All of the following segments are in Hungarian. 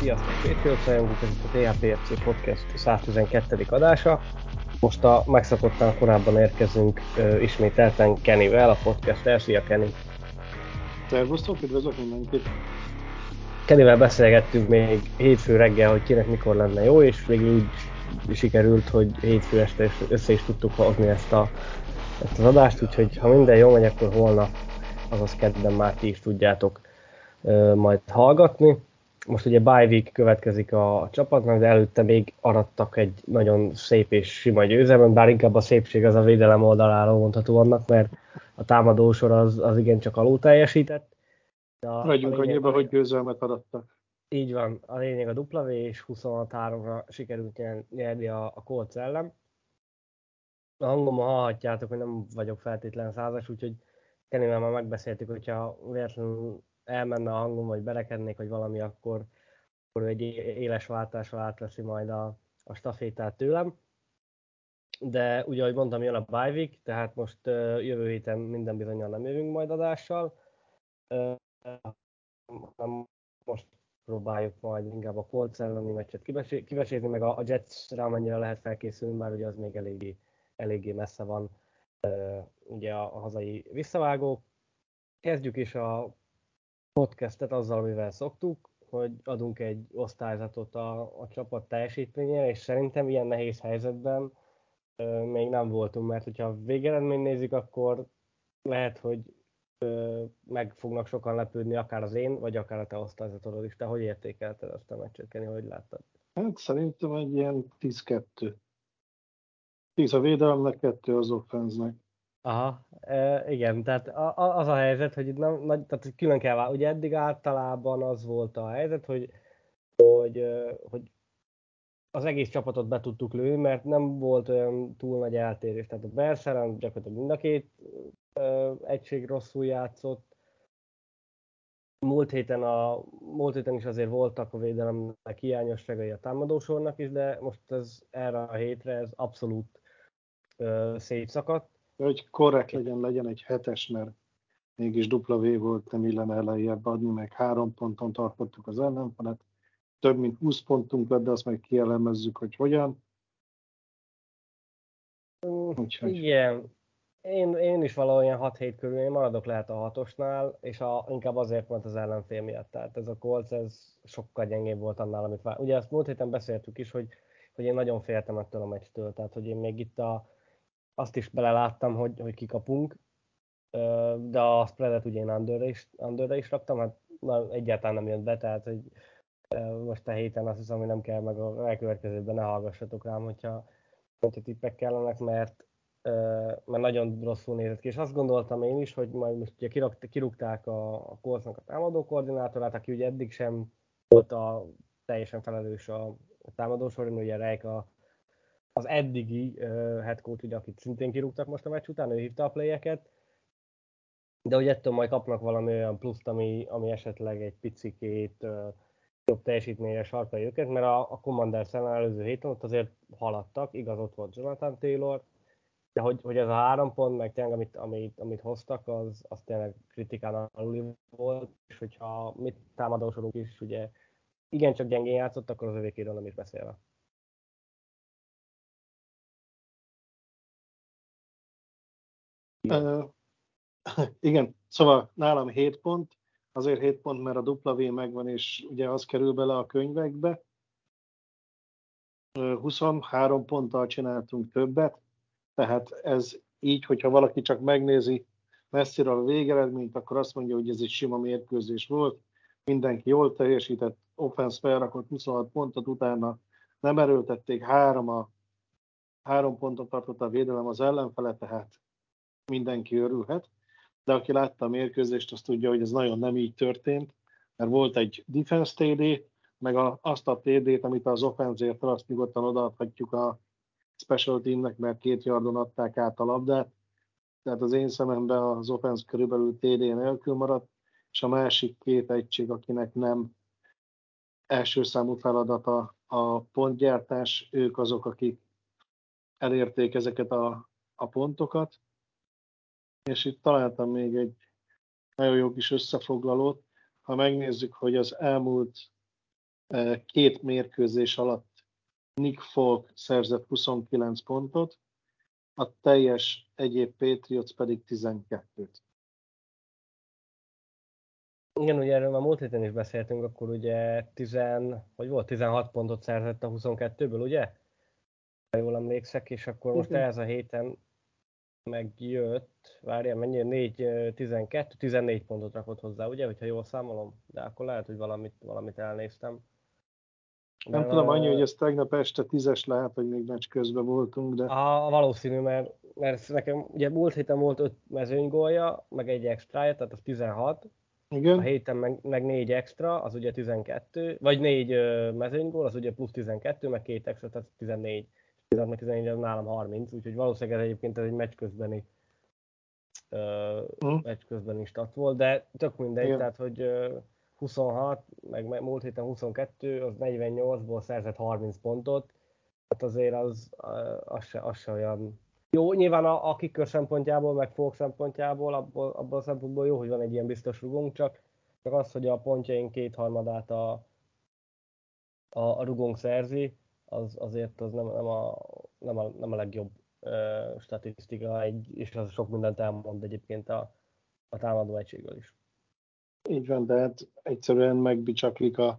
Sziasztok, Patriots, rajongók, ez itt a TAPFC Podcast 112. adása. Most a megszokottan korábban érkezünk ismételten Kenivel, a podcasttel. Szia, Keni! Szervusztok, üdvözlök mindenkit! Kenivel beszélgettünk még hétfő reggel, hogy kinek mikor lenne jó, és végül úgy sikerült, hogy hétfő este össze is tudtuk hozni ezt az adást, úgyhogy ha minden jól megy, akkor holnap, azaz kedden már ti is tudjátok majd hallgatni. Most ugye bye week következik a csapatnak, de előtte még arattak egy nagyon szép és sima győzelmet, bár inkább a szépség az a védelem oldaláról mondható annak, mert a támadósor az igencsak alul teljesített. Ragyunk annyiba, hogy győzelmet arattak. Így van, a lényeg a W, és 26-3-ra sikerült nyerni a Colts ellen. A hangommal hallhatjátok, hogy nem vagyok feltétlen százas, úgyhogy Kenivel már megbeszéltük, hogyha véletlenül elmenne a hangom, vagy belekednék, hogy valami, akkor egy éles váltásra átveszi majd a stafétát tőlem. De ugye, ahogy mondtam, jön a bye week, tehát most jövő héten minden bizonnyal nem jövünk majd adással. Most próbáljuk majd inkább a Colts elleni meccset kivesézni, meg a Jetsre mennyire lehet felkészülni, már ugye az még eléggé messze van ugye a hazai visszavágó. Kezdjük is a podcastet azzal, amivel szoktuk, hogy adunk egy osztályzatot a csapat teljesítményére, és szerintem ilyen nehéz helyzetben még nem voltunk, mert hogyha a végeredményt nézzük, akkor lehet, hogy meg fognak sokan lepődni, akár az én, vagy akár a te osztályzatodról is. Te hogy értékelted azt a meccset, Keni, hogy láttad? Hát szerintem egy ilyen 10-2. 10 a védelemnek, 2 az offenznek. Aha, igen, tehát az a helyzet, hogy itt nem, tehát külön kell válni. Ugye eddig általában az volt a helyzet, hogy az egész csapatot be tudtuk lőni, mert nem volt olyan túl nagy eltérés. Tehát a Berszeren gyakorlatilag mind a két egység rosszul játszott. Múlt héten is azért voltak a védelemnek hiányosságai, a támadósornak is, de most ez erre a hétre ez abszolút szétszakadt. Hogy korrekt legyen egy 7-es, mert mégis W volt, nem illene elejjebb adni, meg 3 ponton tartottuk az ellenfelet. Több mint 20 pontunk lett, de azt meg kielemezzük, hogy hogyan. Úgyhogy. Igen, én is valahol 6-7 körül, én maradok lehet a 6-osnál, és inkább azért volt az ellenfél miatt. Tehát ez a Colts, ez sokkal gyengébb volt annál, amit vár. Ugye azt múlt héten beszéltük is, hogy én nagyon féltem ettől a meccstől, tehát hogy én még itt azt is beleláttam, hogy kikapunk, de a spreadet ugye én underre is raktam, hát egyáltalán nem jött be, tehát hogy most a héten azt hiszem, hogy nem kell, meg a elkövetkezőben ne hallgassatok rám, hogyha tippek kellenek, mert nagyon rosszul nézett ki, és azt gondoltam én is, hogy majd most ugye kirúgták a Coltsnak a támadó koordinátorát, aki ugye eddig sem volt teljesen felelős a támadósoron, ugye Reik az eddigi head coach, ugye, akit szintén kirúgtak most a meccs után, ő hívta a playeket, de hogy ettől majd kapnak valami olyan pluszt, ami esetleg egy picikét jobb teljesítményre sarkalja őket, mert a Commanders ellen előző héten ott azért haladtak, igaz, ott volt Jonathan Taylor, de hogy ez a 3 pont, meg tényleg amit hoztak, az tényleg kritikán aluli volt, és hogyha mit támadósorunk is ugye igencsak gyengén játszott, akkor az övékéről nem is beszélve. Igen, szóval nálam 7 pont, azért 7 pont, mert a W megvan, és ugye az kerül bele a könyvekbe. 23 ponttal csináltunk többet, tehát ez így, hogyha valaki csak megnézi messziről a végeredményt, akkor azt mondja, hogy ez egy sima mérkőzés volt, mindenki jól teljesített, offense felrakott 26 pontot, utána nem erőltették, 3 pontot tartott a védelem az ellenfele, tehát mindenki örülhet, de aki látta a mérkőzést, az tudja, hogy ez nagyon nem így történt. mert volt egy defense TD, meg azt a TD-t, amit az offenzért azt nyugodtan odaadhatjuk a special teamnek, mert 2 yardon adták át a labdát, tehát az én szememben az offense körülbelül TD nélkül maradt, és a másik 2 egység, akinek nem első számú feladata a pontgyártás, ők azok, akik elérték ezeket a pontokat. És itt találtam még egy nagyon jó kis összefoglalót. Ha megnézzük, hogy az elmúlt 2 mérkőzés alatt Nick Folk szerzett 29 pontot, a teljes egyéb Patriots pedig 12-t. Igen, ugye erről már múlt héten is beszéltünk, akkor ugye 16 pontot szerzett a 22-ből, ugye? Jól emlékszek, és akkor most ez a héten megjött, várjál, mennyire 14 pontot rakott hozzá, ugye? Hogyha jól számolom, de akkor lehet, hogy valamit elnéztem. De nem tudom, annyi, hogy ez tegnap este 10-es lehet, hogy még meccs közben voltunk, de... Valószínű, mert nekem ugye múlt héten volt 5 mezőnygólja, meg 1 extrája, tehát az 16. Igen. A héten meg 4 extra, az ugye 12, vagy 4 mezőnygól, az ugye plusz 12, meg 2 extra, tehát 14. 14 az nálam 30, úgyhogy valószínűleg ez egyébként egy meccs közbeni stat volt, de tök mindegy, igen. Tehát hogy 26, meg múlt héten 22, az 48-ból szerzett 30 pontot, hát azért az se olyan... Jó, nyilván a kicker szempontjából, meg Folk szempontjából, abban a szempontból jó, hogy van egy ilyen biztos rugónk, csak az, hogy a pontjaink 2/3 a rugónk szerzi, azért nem a legjobb statisztika, és az sok mindent elmond egyébként a támadó egységről is. Így van, de hát egyszerűen megbicsaklik a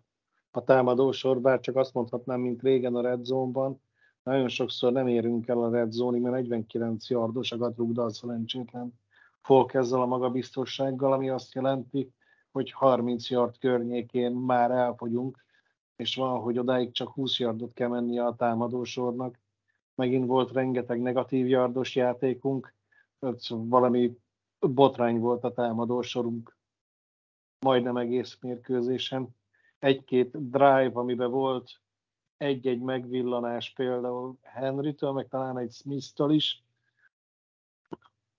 támadó sor, bár csak azt mondhatnám, mint régen a Red Zone-ban, nagyon sokszor nem érünk el a Red Zone-ig, mert 49 yardosakat rúg, de az szerencsétlen Folk ezzel a magabiztossággal, ami azt jelenti, hogy 30 yard környékén már elfogyunk, és van, hogy odáig csak 20 yardot kell mennie a támadósornak. Megint volt rengeteg negatív yardos játékunk, valami botrány volt a támadósorunk majdnem egész mérkőzésen. 1-2 drive, amiben volt egy-egy megvillanás például Henrytől, meg talán egy Smith-től is,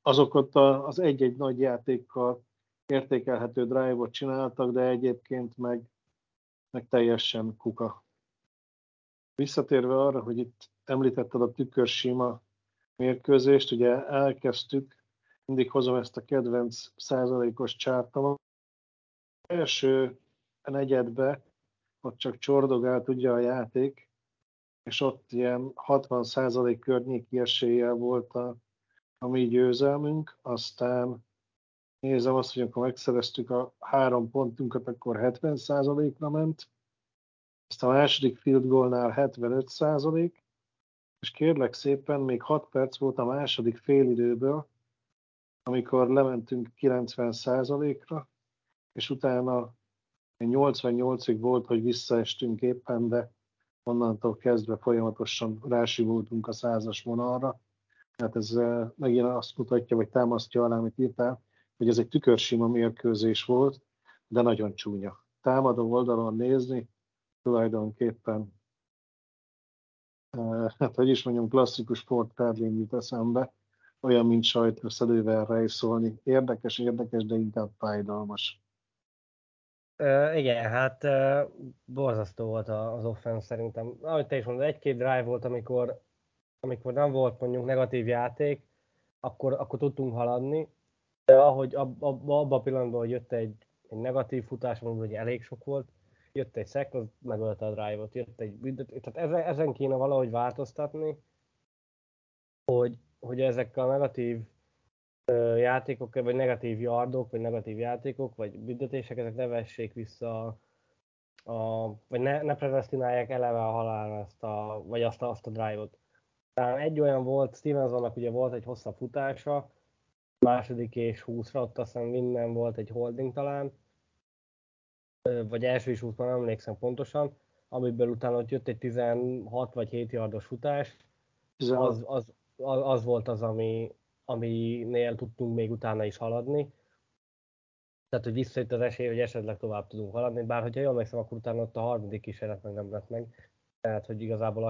azok ott az egy-egy nagy játékkal értékelhető drive-ot csináltak, de egyébként meg teljesen kuka. Visszatérve arra, hogy itt említetted a tükörsima mérkőzést, ugye elkezdtük, mindig hozom ezt a kedvenc százalékos csártomat. Első negyedbe ott csak csordogált ugye a játék, és ott ilyen 60% környéki eséllyel volt a mi győzelmünk, aztán nézem azt, hogy amikor megszereztük a 3 pontunkat, akkor 70%-ra ment, aztán a második field goalnál 75%, és kérlek szépen, még 6 perc volt a második félidőből, amikor lementünk 90%-ra, és utána 88-ig volt, hogy visszaestünk éppen, de onnantól kezdve folyamatosan rásivultunk a 100-as vonalra. Tehát ez megint azt mutatja, vagy támasztja alá, amit írtál, hogy ez egy tükörsima mérkőzés volt, de nagyon csúnya. Támadó oldalon nézni tulajdonképpen, hát hogy is mondjam, klasszikus sportpárlén jut eszembe, olyan, mint sajtószedővel rejszolni. Érdekes, de inkább fájdalmas. Igen, hát borzasztó volt az offense szerintem. Ahogy te is mondod, 1-2 drive volt, amikor nem volt mondjuk negatív játék, akkor tudtunk haladni. De ahogy abban a pillanatban jött egy negatív futás, mondjuk, hogy elég sok volt, jött egy sack, az megölte a drive-ot, jött egy büntető. Tehát ezen kéne valahogy változtatni, hogy ezek a negatív játékok, vagy negatív yardok, vagy negatív játékok, vagy büntetések, ezek ne vessék vissza, vagy ne predestinálják eleve a halálra azt a drive-ot. Talán egy olyan volt, Stevensonnak ugye volt egy hosszabb futása, második és 20-ra, ott aztán minden volt egy holding talán, vagy első és 20-ban nem emlékszem pontosan, amiből utána ott jött egy 16 vagy 7 yardos futás, az volt az, aminél tudtunk még utána is haladni. Tehát, hogy visszajött az esély, hogy esetleg tovább tudunk haladni, bár hogyha jól megszem, akkor utána ott a harmadik kísérlet meg nem lett meg. Tehát, hogy igazából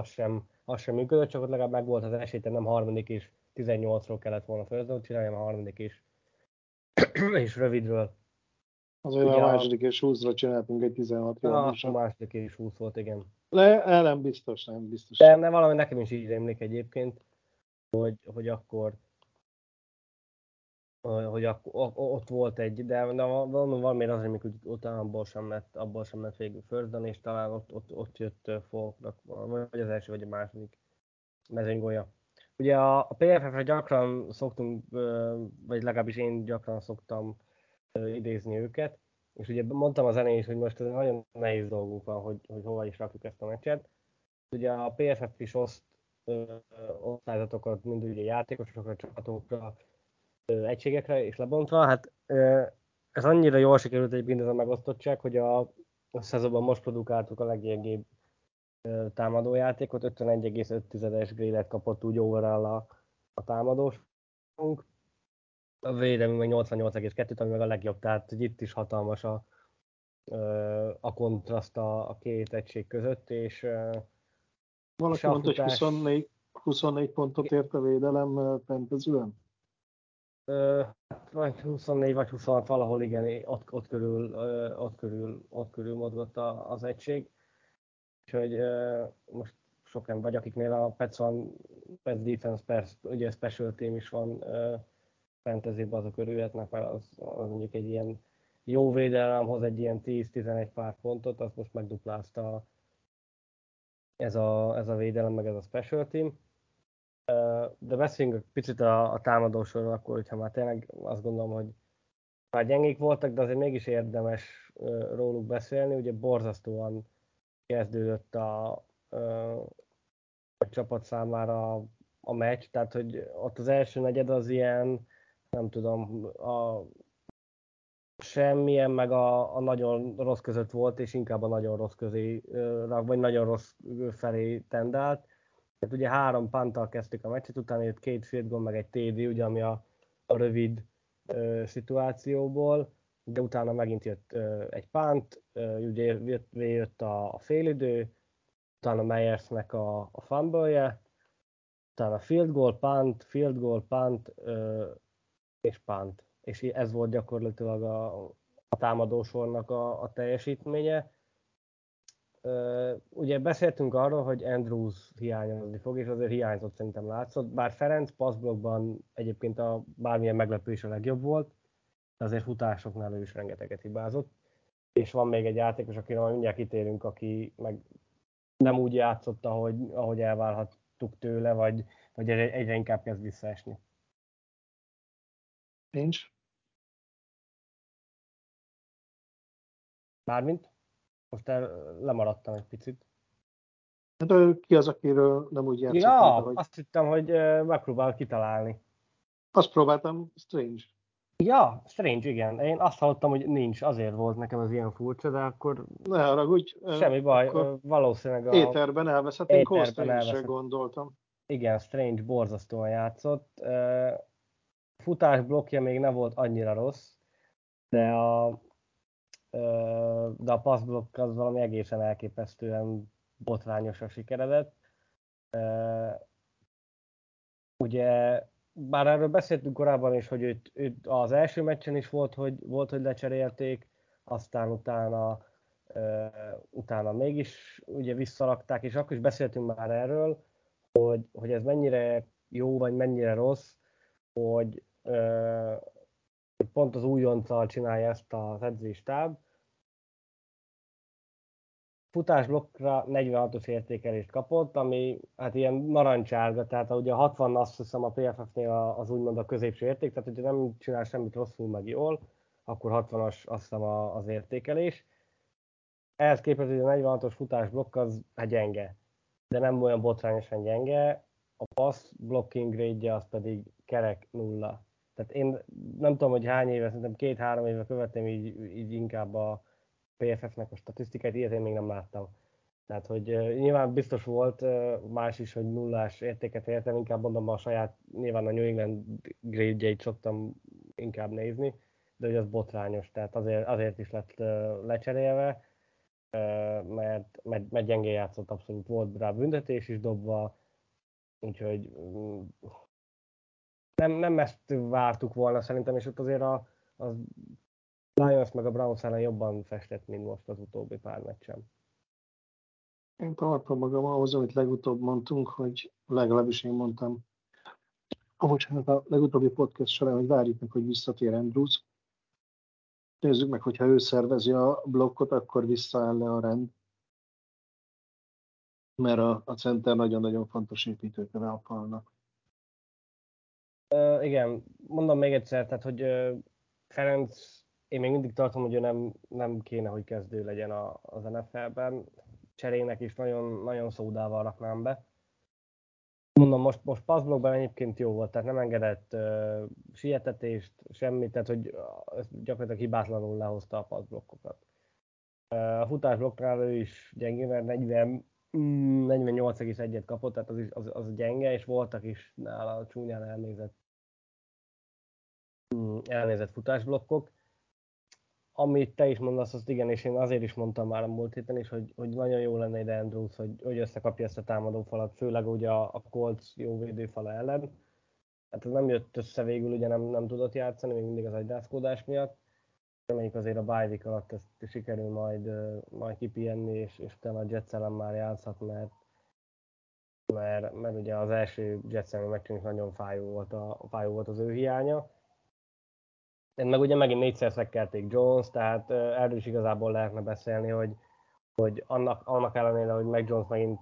az sem működött, csak ott legalább meg volt az esély, tehát nem harmadik és 18-ról kellett volna fölözni, hogy csináljam a harmadik és rövidről. Azért ugye a második és 20-ra csináltunk egy 16-ra. A második és 20 volt, igen. Nem biztos. De valami nekem is így rémlik egyébként, hogy akkor... hogy ott volt egy, de valamiért azért, amikor utána abból sem lett végül földön, és talán ott jött Folknak, vagy az első, vagy a második mezőnygólja. Ugye a PFF-re gyakran szoktunk, vagy legalábbis én gyakran szoktam idézni őket, és ugye mondtam az elején is, hogy most ez nagyon nehéz dolgunk van, hogy hova is rakjuk ezt a meccset. Ugye a PFF is osztályzatokat mind ugye játékosokra, csapatokra, egységekre és lebontva, hát ez annyira jól sikerült egyébként ez a megosztottság, hogy a szezonban most produkáltuk a leggyengébb támadójátékot, 51,5-es grédet kapott úgy overall a támadósunk, a védelmi meg 88,2-t, ami meg a legjobb, tehát itt is hatalmas a kontraszt a két egység között, és valaki mondta, hogy 24 pontot ért a védelem pentezően? Vagy 24 vagy 26, valahol igen, ott körül mozgott az egység. Úgyhogy most sok ember vagy, akiknél a Pets Defense ugye special team is van fantasy-ben, azok örülhetnek, mert az mondjuk egy ilyen jó védelemhoz egy ilyen 10-11 pár pontot, azt most megduplázta ez a védelem, meg ez a special team. De beszéljünk picit a támadósorról akkor, hogyha már tényleg azt gondolom, hogy már gyengék voltak, de azért mégis érdemes róluk beszélni. Ugye borzasztóan kezdődött a csapat számára a meccs, tehát hogy ott az első negyed az ilyen, nem tudom, a semmilyen meg a nagyon rossz között volt, és inkább a nagyon rossz közé, vagy nagyon rossz felé tendált. Tehát ugye 3 punttal kezdtük a meccset, utána jött 2 field goal, meg egy TD, ugye, ami a rövid szituációból, de utána megint jött egy punt, ugye jött a félidő, utána Meyersnek a fumble-je, utána field goal, punt és punt. És ez volt gyakorlatilag a támadósornak a teljesítménye. Ugye beszéltünk arról, hogy Andrews hiányozni fog, és azért hiányzott, szerintem látszott, bár Ferenc passzblokkban egyébként bármilyen meglepő is a legjobb volt, de azért futásoknál ő is rengeteget hibázott, és van még egy játékos, akire majd mindjárt kitérünk, aki meg nem úgy játszott, ahogy elvárhattuk tőle, vagy egyre inkább kezd visszaesni. Nincs. Bármint? Most lemaradtam egy picit. Hát ki az, akiről nem úgy játszott? Ja, mint, azt hittem, hogy megpróbál kitalálni. Azt próbáltam, Strange. Ja, Strange, igen. Én azt hallottam, hogy nincs, azért volt nekem ez ilyen furcsa, de akkor... Ne haragudj. Semmi baj, valószínűleg a... Éterben elveszett, én Strange-re gondoltam. Igen, Strange borzasztóan játszott. Futás blokkja még nem volt annyira rossz, de a passzblokk az valami egészen elképesztően botrányosra sikeredett. Ugye, bár erről beszéltünk korábban is, hogy őt az első meccsen is volt, hogy lecserélték, aztán utána mégis ugye visszarakták, és akkor is beszéltünk már erről, hogy ez mennyire jó, vagy mennyire rossz, hogy pont az újonccal csinálja ezt az edzőstáb. Futásblokkra 46-os értékelést kapott, ami hát ilyen narancsárga, tehát ugye a 60 azt hiszem a PFF-nél az úgymond a középső érték, tehát hogyha nem csinál semmit rosszul meg jól, akkor 60-as azt hiszem az értékelés. Ehhez képest, hogy a 46-os futásblokk az hát gyenge, de nem olyan botrányosan gyenge, a pass blocking grade-je az pedig kerek 0. Tehát én nem tudom, hogy hány éve, szerintem 2-3 éve követtem így inkább a PFF-nek a statisztikát, ilyet én még nem láttam. Tehát, hogy nyilván biztos volt más is, hogy nullás értéket értem, inkább mondom a saját, nyilván a New England grade-jeit szoktam inkább nézni, de ugye az botrányos, tehát azért is lett lecserélve, mert gyengén játszott abszolút, volt rá büntetés is dobva, úgyhogy nem ezt vártuk volna szerintem, és ott azért a Lions meg a Browns ellen jobban festett, mint most az utóbbi pár meccsen. Én tartom magam ahhoz, amit legutóbb mondtunk, hogy legalábbis én mondtam, a legutóbbi podcast során, hogy várjuk meg, hogy visszatér Andrews. Nézzük meg, hogyha ő szervezi a blokkot, akkor visszaáll le a rend. Mert a center nagyon-nagyon fontos építőköve a falnak. Igen, mondom még egyszer, tehát hogy Ferenc, én még mindig tartom, hogy ő nem kéne, hogy kezdő legyen az NFL-ben. Cserének is nagyon szódával raknám be. Mondom, most passzblokkban egyébként jó volt, tehát nem engedett sietetést, semmit, tehát hogy gyakorlatilag hibátlanul lehozta a passzblokkokat. A futásblokknál ő is gyengé, mert 48,1-et kapott, tehát az gyenge, és voltak is nála a csúnyán elnézett futásblokkok. Amit te is mondasz, azt igen, és én azért is mondtam már a múlt héten is, hogy nagyon jó lenne ide Andrews, hogy összekapja ezt a támadófalat, főleg ugye a Colts jó védőfala ellen. Hát ez nem jött össze végül, ugye nem tudott játszani, még mindig az agyrázkódás miatt. Reméljük azért a bye week alatt ezt sikerül majd kipihenni, és utána a Jets ellen már játszhat, mert ugye az első Jets ellen meccsünk nagyon fájó volt az ő hiánya. Meg ugye megint 4-szer szekkelték Jones, tehát erről is igazából lehetne beszélni, hogy annak ellenére, hogy meg Jones megint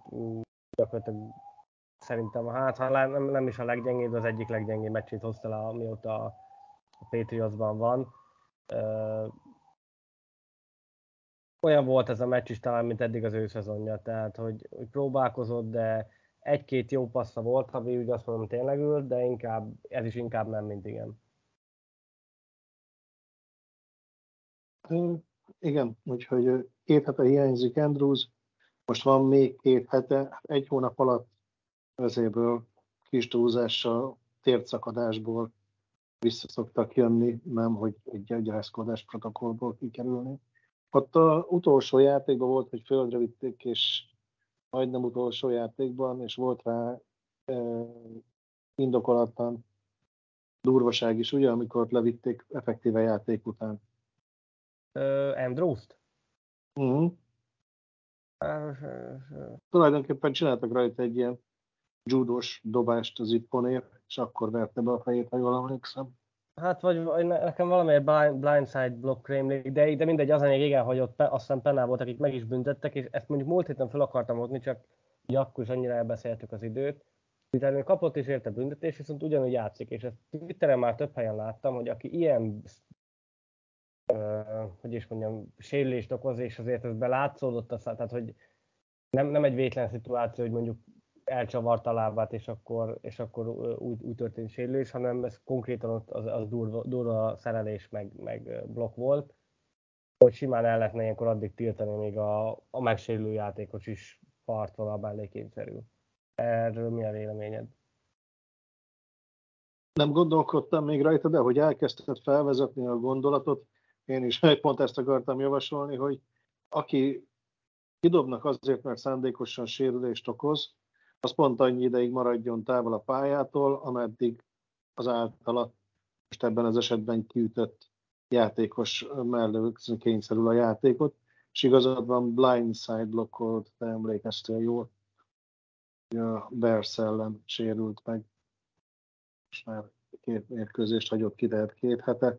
szerintem nem is a leggyengébb, az egyik leggyengébb meccsét hozta le, amióta a Patriotsban van. Olyan volt ez a meccs is talán, mint eddig az ő szezonja, tehát hogy próbálkozott, de egy-két jó passza volt, ha úgy azt mondom, tényleg ült, de ez is inkább nem, mint igen. Igen, úgyhogy 2 hete hiányzik Andrews, most van még 2 hete, 1 hónap alatt ezéből kis túlzással, térszakadásból visszaszoktak jönni, nem hogy egy agyrázkodás protokollból kikerülni. Ott az utolsó játékban volt, hogy földre vitték, és majdnem utolsó játékban, és volt rá indokolatlan durvaság is, ugye, amikor levitték effektíve játék után. Andrews-t? Uh-huh. Tulajdonképpen csináltak rajta egy ilyen judós dobást az ipponért, és akkor verte be a fejét, ha jól emlékszem. Hát vagy nekem valamiért blindside block rémlik, de mindegy, az anyag igen, hogy ott aztán penál volt, akik meg is büntettek, és ezt mondjuk múlt héten fel akartam hozni, csak akkor is annyira elbeszéltük az időt. Utána kapott és érte büntetés, viszont ugyanúgy játszik, és ezt Twitteren már több helyen láttam, hogy aki ilyen sérülést okoz, és azért ez belátszódott, tehát hogy nem egy vétlen szituáció, hogy mondjuk elcsavarta a lábát, és akkor úgy történt sérülés, hanem ez konkrétan ott az durva szerelés, meg blokk volt, hogy simán el lehetne ilyenkor addig tiltani, még a megsérülő játékos is partvonal mellé kényszerül. Erről mi a véleményed? Nem gondolkodtam még rajta, de hogy elkezdted felvezetni a gondolatot, én is pont ezt akartam javasolni, hogy aki kidobnak azért, mert szándékosan sérülést okoz, az pont annyi ideig maradjon távol a pályától, ameddig az általa most ebben az esetben kiütött játékos mellől kényszerül a játékot, és igazad van, blindside block volt, te emlékeztél jól, a Bears ellen sérült meg, és már 2 mérkőzést hagyott ki, tehát 2 hete.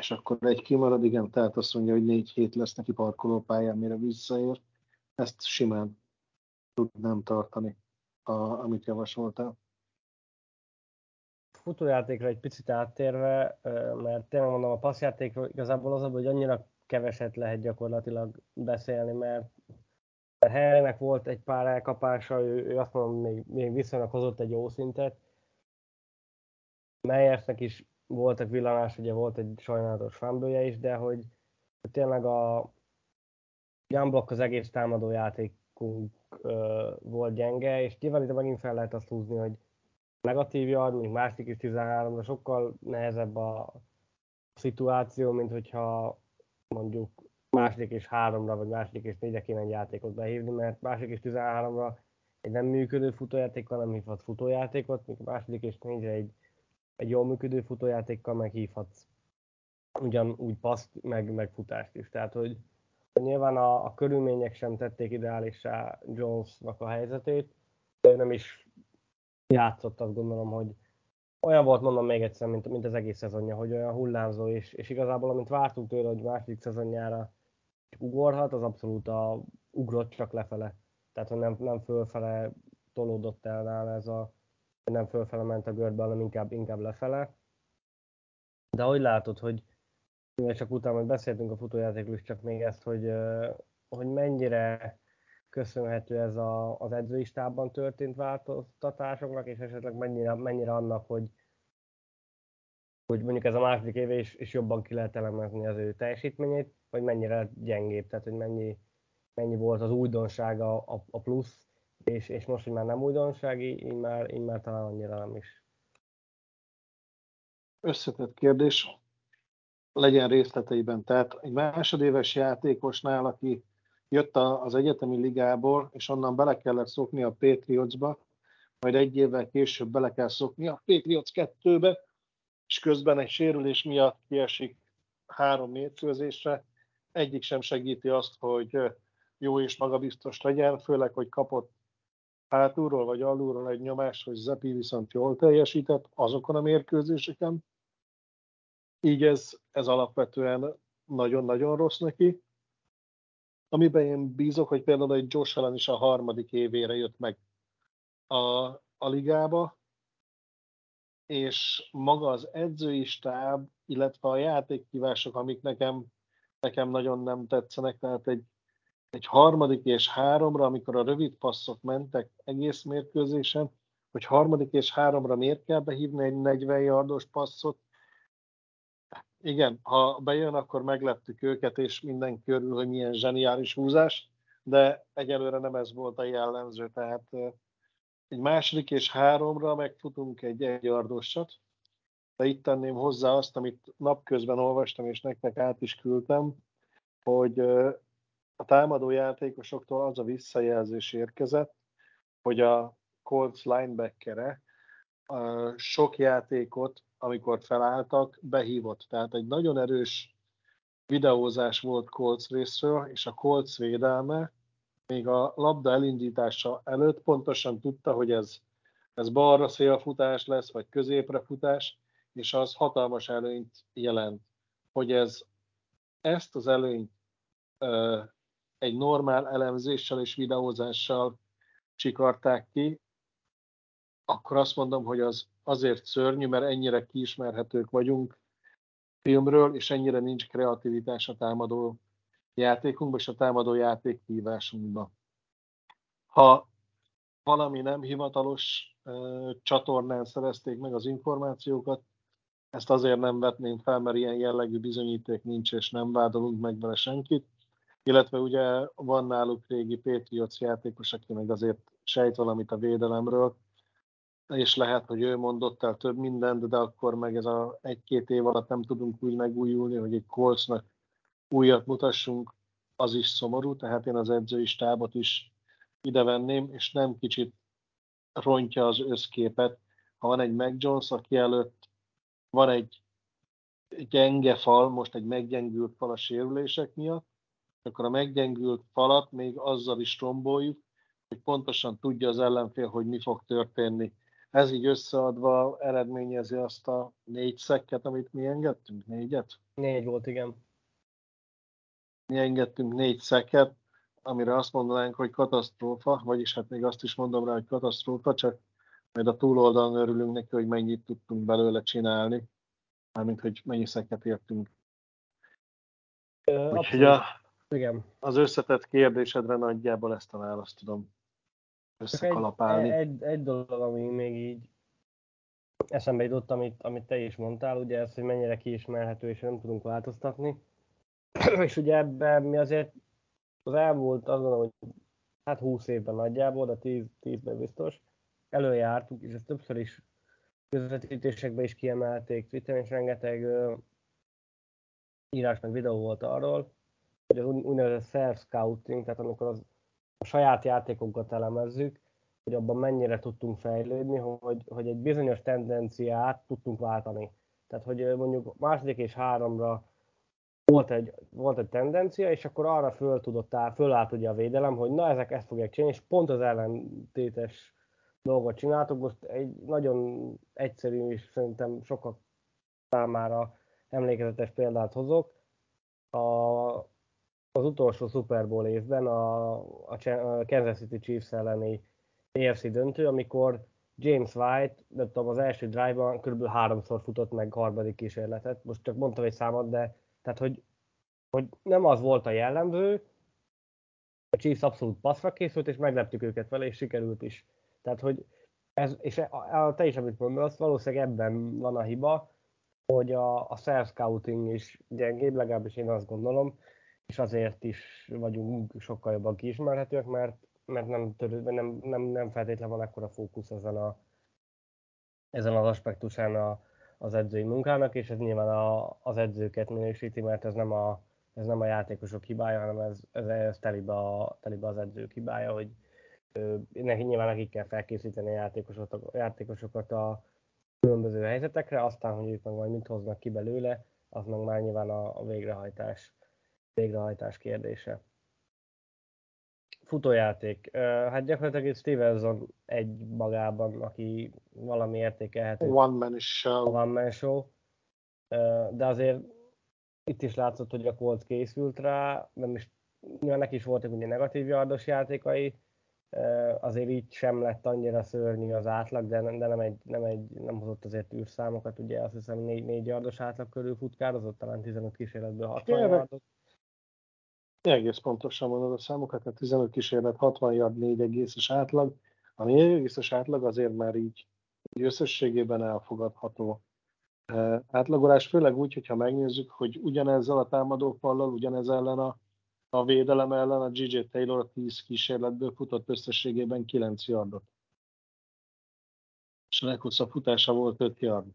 És akkor egy kimarad, igen, tehát azt mondja, hogy 4 hét lesz neki parkolópályán, mire visszaér. Ezt simán tudnám tartani, amit javasoltál. Futójátékra egy picit áttérve, mert tényleg mondom, a passzjátékról igazából az, hogy annyira keveset lehet gyakorlatilag beszélni, mert Henrynek volt egy pár elkapása, ő azt mondom, még viszonylag hozott egy jó szintet. Meyersnek is voltak villanás, ugye volt egy sajnálatos fumble-je is, de hogy tényleg a gunblock az egész támadójátékunk volt gyenge, és nyilván itt megint fel lehet azt húzni, hogy negatívja, mint másik is 13-ra, sokkal nehezebb a szituáció, mint hogyha mondjuk második és 3-ra, vagy második és 4-re kéne egy játékot behívni, mert második és 13-ra egy nem működő futójátékkal nem hívhat futójátékot, míg második és 4-re egy jól működő futójátékkal meghívhatsz ugyanúgy paszt, meg futást is. Tehát, hogy nyilván a körülmények sem tették ideálissá Jonesnak a helyzetét, de ő nem is játszott, azt gondolom, hogy olyan volt, mondom még egyszer, mint az egész szezonja, hogy olyan hullámzó, és igazából, amint vártunk tőle, hogy második szezonjára ugorhat, az abszolút ugrott csak lefele. Tehát, hogy nem fölfele tolódott el nála nem fölfele ment a görbe, hanem inkább lefele. De ahogy látod, hogy csak utána, hogy beszéltünk a futójátékról is, csak még ezt, hogy mennyire köszönhető ez az edzői stábban történt változtatásoknak, és esetleg mennyire annak, hogy mondjuk ez a második éve is jobban ki lehet elemezni az ő teljesítményét, vagy mennyire gyengébb, tehát hogy mennyi volt az újdonság a plusz, és most, hogy már nem újdonság, így már talán annyira nem is. Összetett kérdés, legyen részleteiben. Tehát egy másodéves játékosnál, aki jött az egyetemi ligából, és onnan bele kellett szokni a Patriotsba, majd egy évvel később bele kell szokni a Patriots 2-be, és közben egy sérülés miatt kiesik 3 mérkőzésre. Egyik sem segíti azt, hogy jó és magabiztos legyen, főleg, hogy kapott hátulról vagy alulról egy nyomást, hogy Zepi viszont jól teljesített azokon a mérkőzéseken. Így ez alapvetően nagyon-nagyon rossz neki. Amiben én bízok, hogy például egy Josh Allen is a 3. évére jött meg a ligába, és maga az edzői stáb, illetve a játékhívások, amik nekem nagyon nem tetszenek, tehát egy 3. és 3-ra, amikor a rövid passzok mentek egész mérkőzésen, hogy 3. és 3-ra miért kell behívni egy 40 yardos passzot? Igen, ha bejön, akkor megleptük őket, és minden körül, hogy milyen zseniális húzás, de egyelőre nem ez volt a jellemző, tehát egy 2. és 3-ra megfutunk egy 1 yardossat, de itt tenném hozzá azt, amit napközben olvastam, és nektek át is küldtem, hogy a támadó játékosoktól az a visszajelzés érkezett, hogy a Colts linebackere sok játékot, amikor felálltak, behívott. Tehát egy nagyon erős videózás volt Colts részről, és a Colts védelme még a labda elindítása előtt pontosan tudta, hogy ez balra szélfutás lesz, vagy középre futás, és az hatalmas előnyt jelent, hogy ezt az előnyt egy normál elemzéssel és videózással csikarták ki, akkor azt mondom, hogy az azért szörnyű, mert ennyire kiismerhetők vagyunk filmről, és ennyire nincs kreativitás a támadó játékunkban és a támadó játékhívásunkban. Ha valami nem hivatalos csatornán szerezték meg az információkat, ezt azért nem vetném fel, mert ilyen jellegű bizonyíték nincs, és nem vádolunk meg vele senkit. Illetve ugye van náluk régi Patriots játékos, aki meg azért sejt valamit a védelemről, és lehet, hogy ő mondott el több mindent, de akkor meg ez a 1-2 év alatt nem tudunk úgy megújulni, hogy egy Coltsnak újat mutassunk, az is szomorú, tehát én az edzői stábot is idevenném, és nem kicsit rontja az összképet. Ha van egy Mac Jones, aki előtt van egy gyenge fal, most egy meggyengült fal a sérülések miatt, akkor a meggyengült falat még azzal is romboljuk, hogy pontosan tudja az ellenfél, hogy mi fog történni. Ez így összeadva eredményezi azt a 4 szekket, amit mi engedtünk? 4-et? 4 volt, igen. Mi engedtünk 4 szekket, amire azt mondanánk, hogy katasztrófa, vagyis hát még azt is mondom rá, hogy katasztrófa, csak majd a túloldalon örülünk neki, hogy mennyit tudtunk belőle csinálni, mármint, hogy mennyi szekket értünk. Úgyhogy igen. Az összetett kérdésedre nagyjából ezt a választ tudom összekalapálni. Egy dolog, ami még így eszembe jutott, amit te is mondtál, ugye ez, hogy mennyire kiismerhető, és nem tudunk változtatni. És ugye ebben mi azért az elmúlt, azt gondolom, hogy hát 20 évben nagyjából, de 10-ben biztos, előjártuk, és ezt többször is közvetítésekben is kiemelték, Twitteren is rengeteg írás meg videó volt arról, hogy az úgynevezett self-scouting, tehát amikor a saját játékokat elemezzük, hogy abban mennyire tudtunk fejlődni, hogy egy bizonyos tendenciát tudtunk váltani. Tehát, hogy mondjuk második és háromra volt egy tendencia, és akkor arra fölállt ugye a védelem, hogy na ezt fogják csinálni, és pont az ellentétes dolgot csináltuk. Most egy nagyon egyszerű és szerintem sokak számára emlékezetes példát hozok. Az utolsó Super Bowl évben a Kansas City Chiefs elleni AFC döntő, amikor James White, nem tudom, az első drive-ban kb. 3-szor futott meg harmadik kísérletet. Most csak mondtam egy számot, de tehát, hogy nem az volt a jellemző, a Chiefs abszolút passzra készült, és megleptük őket vele, és sikerült is. Tehát, hogy ez, és te is amit mondasz, valószínűleg ebben van a hiba, hogy a self-scouting is gyengébb, legalábbis én azt gondolom, és azért is vagyunk sokkal jobban kiismerhetők, mert nem feltétlenül van ekkora fókusz ezen az aspektusán az edzői munkának, és ez nyilván az edzőket minősíti, mert ez nem a játékosok hibája, hanem ez telibe az edzők hibája, hogy nyilván nekik kell felkészíteni a játékosokat a különböző helyzetekre, aztán, hogy ők meg majd mit hoznak ki belőle, az meg már nyilván a végrehajtás kérdése. Futójáték. Hát gyakorlatilag itt Stevenson egy magában, aki valami értékelhető. One man show. De azért itt is látszott, hogy a Colts készült rá, nem is, nyilván neki is voltak ugye negatív yardos játékai, azért így sem lett annyira szörnyű az átlag, de nem hozott azért űrszámokat, ugye azt hiszem 4 yardos átlag körül futkározott, talán 15 kísérletből 60 yardot. Egész pontosan mondod a számokat, tehát 15 kísérlet, 60 yard, 4,5-es átlag. A 4,5-es átlag azért már így összességében elfogadható átlagolás, főleg úgy, hogyha megnézzük, hogy ugyanezzel a támadófallal, ugyanez ellen a védelem ellen a J.J. Taylor a 10 kísérletből futott összességében 9 yardot. És a leghosszabb futása volt 5 yard.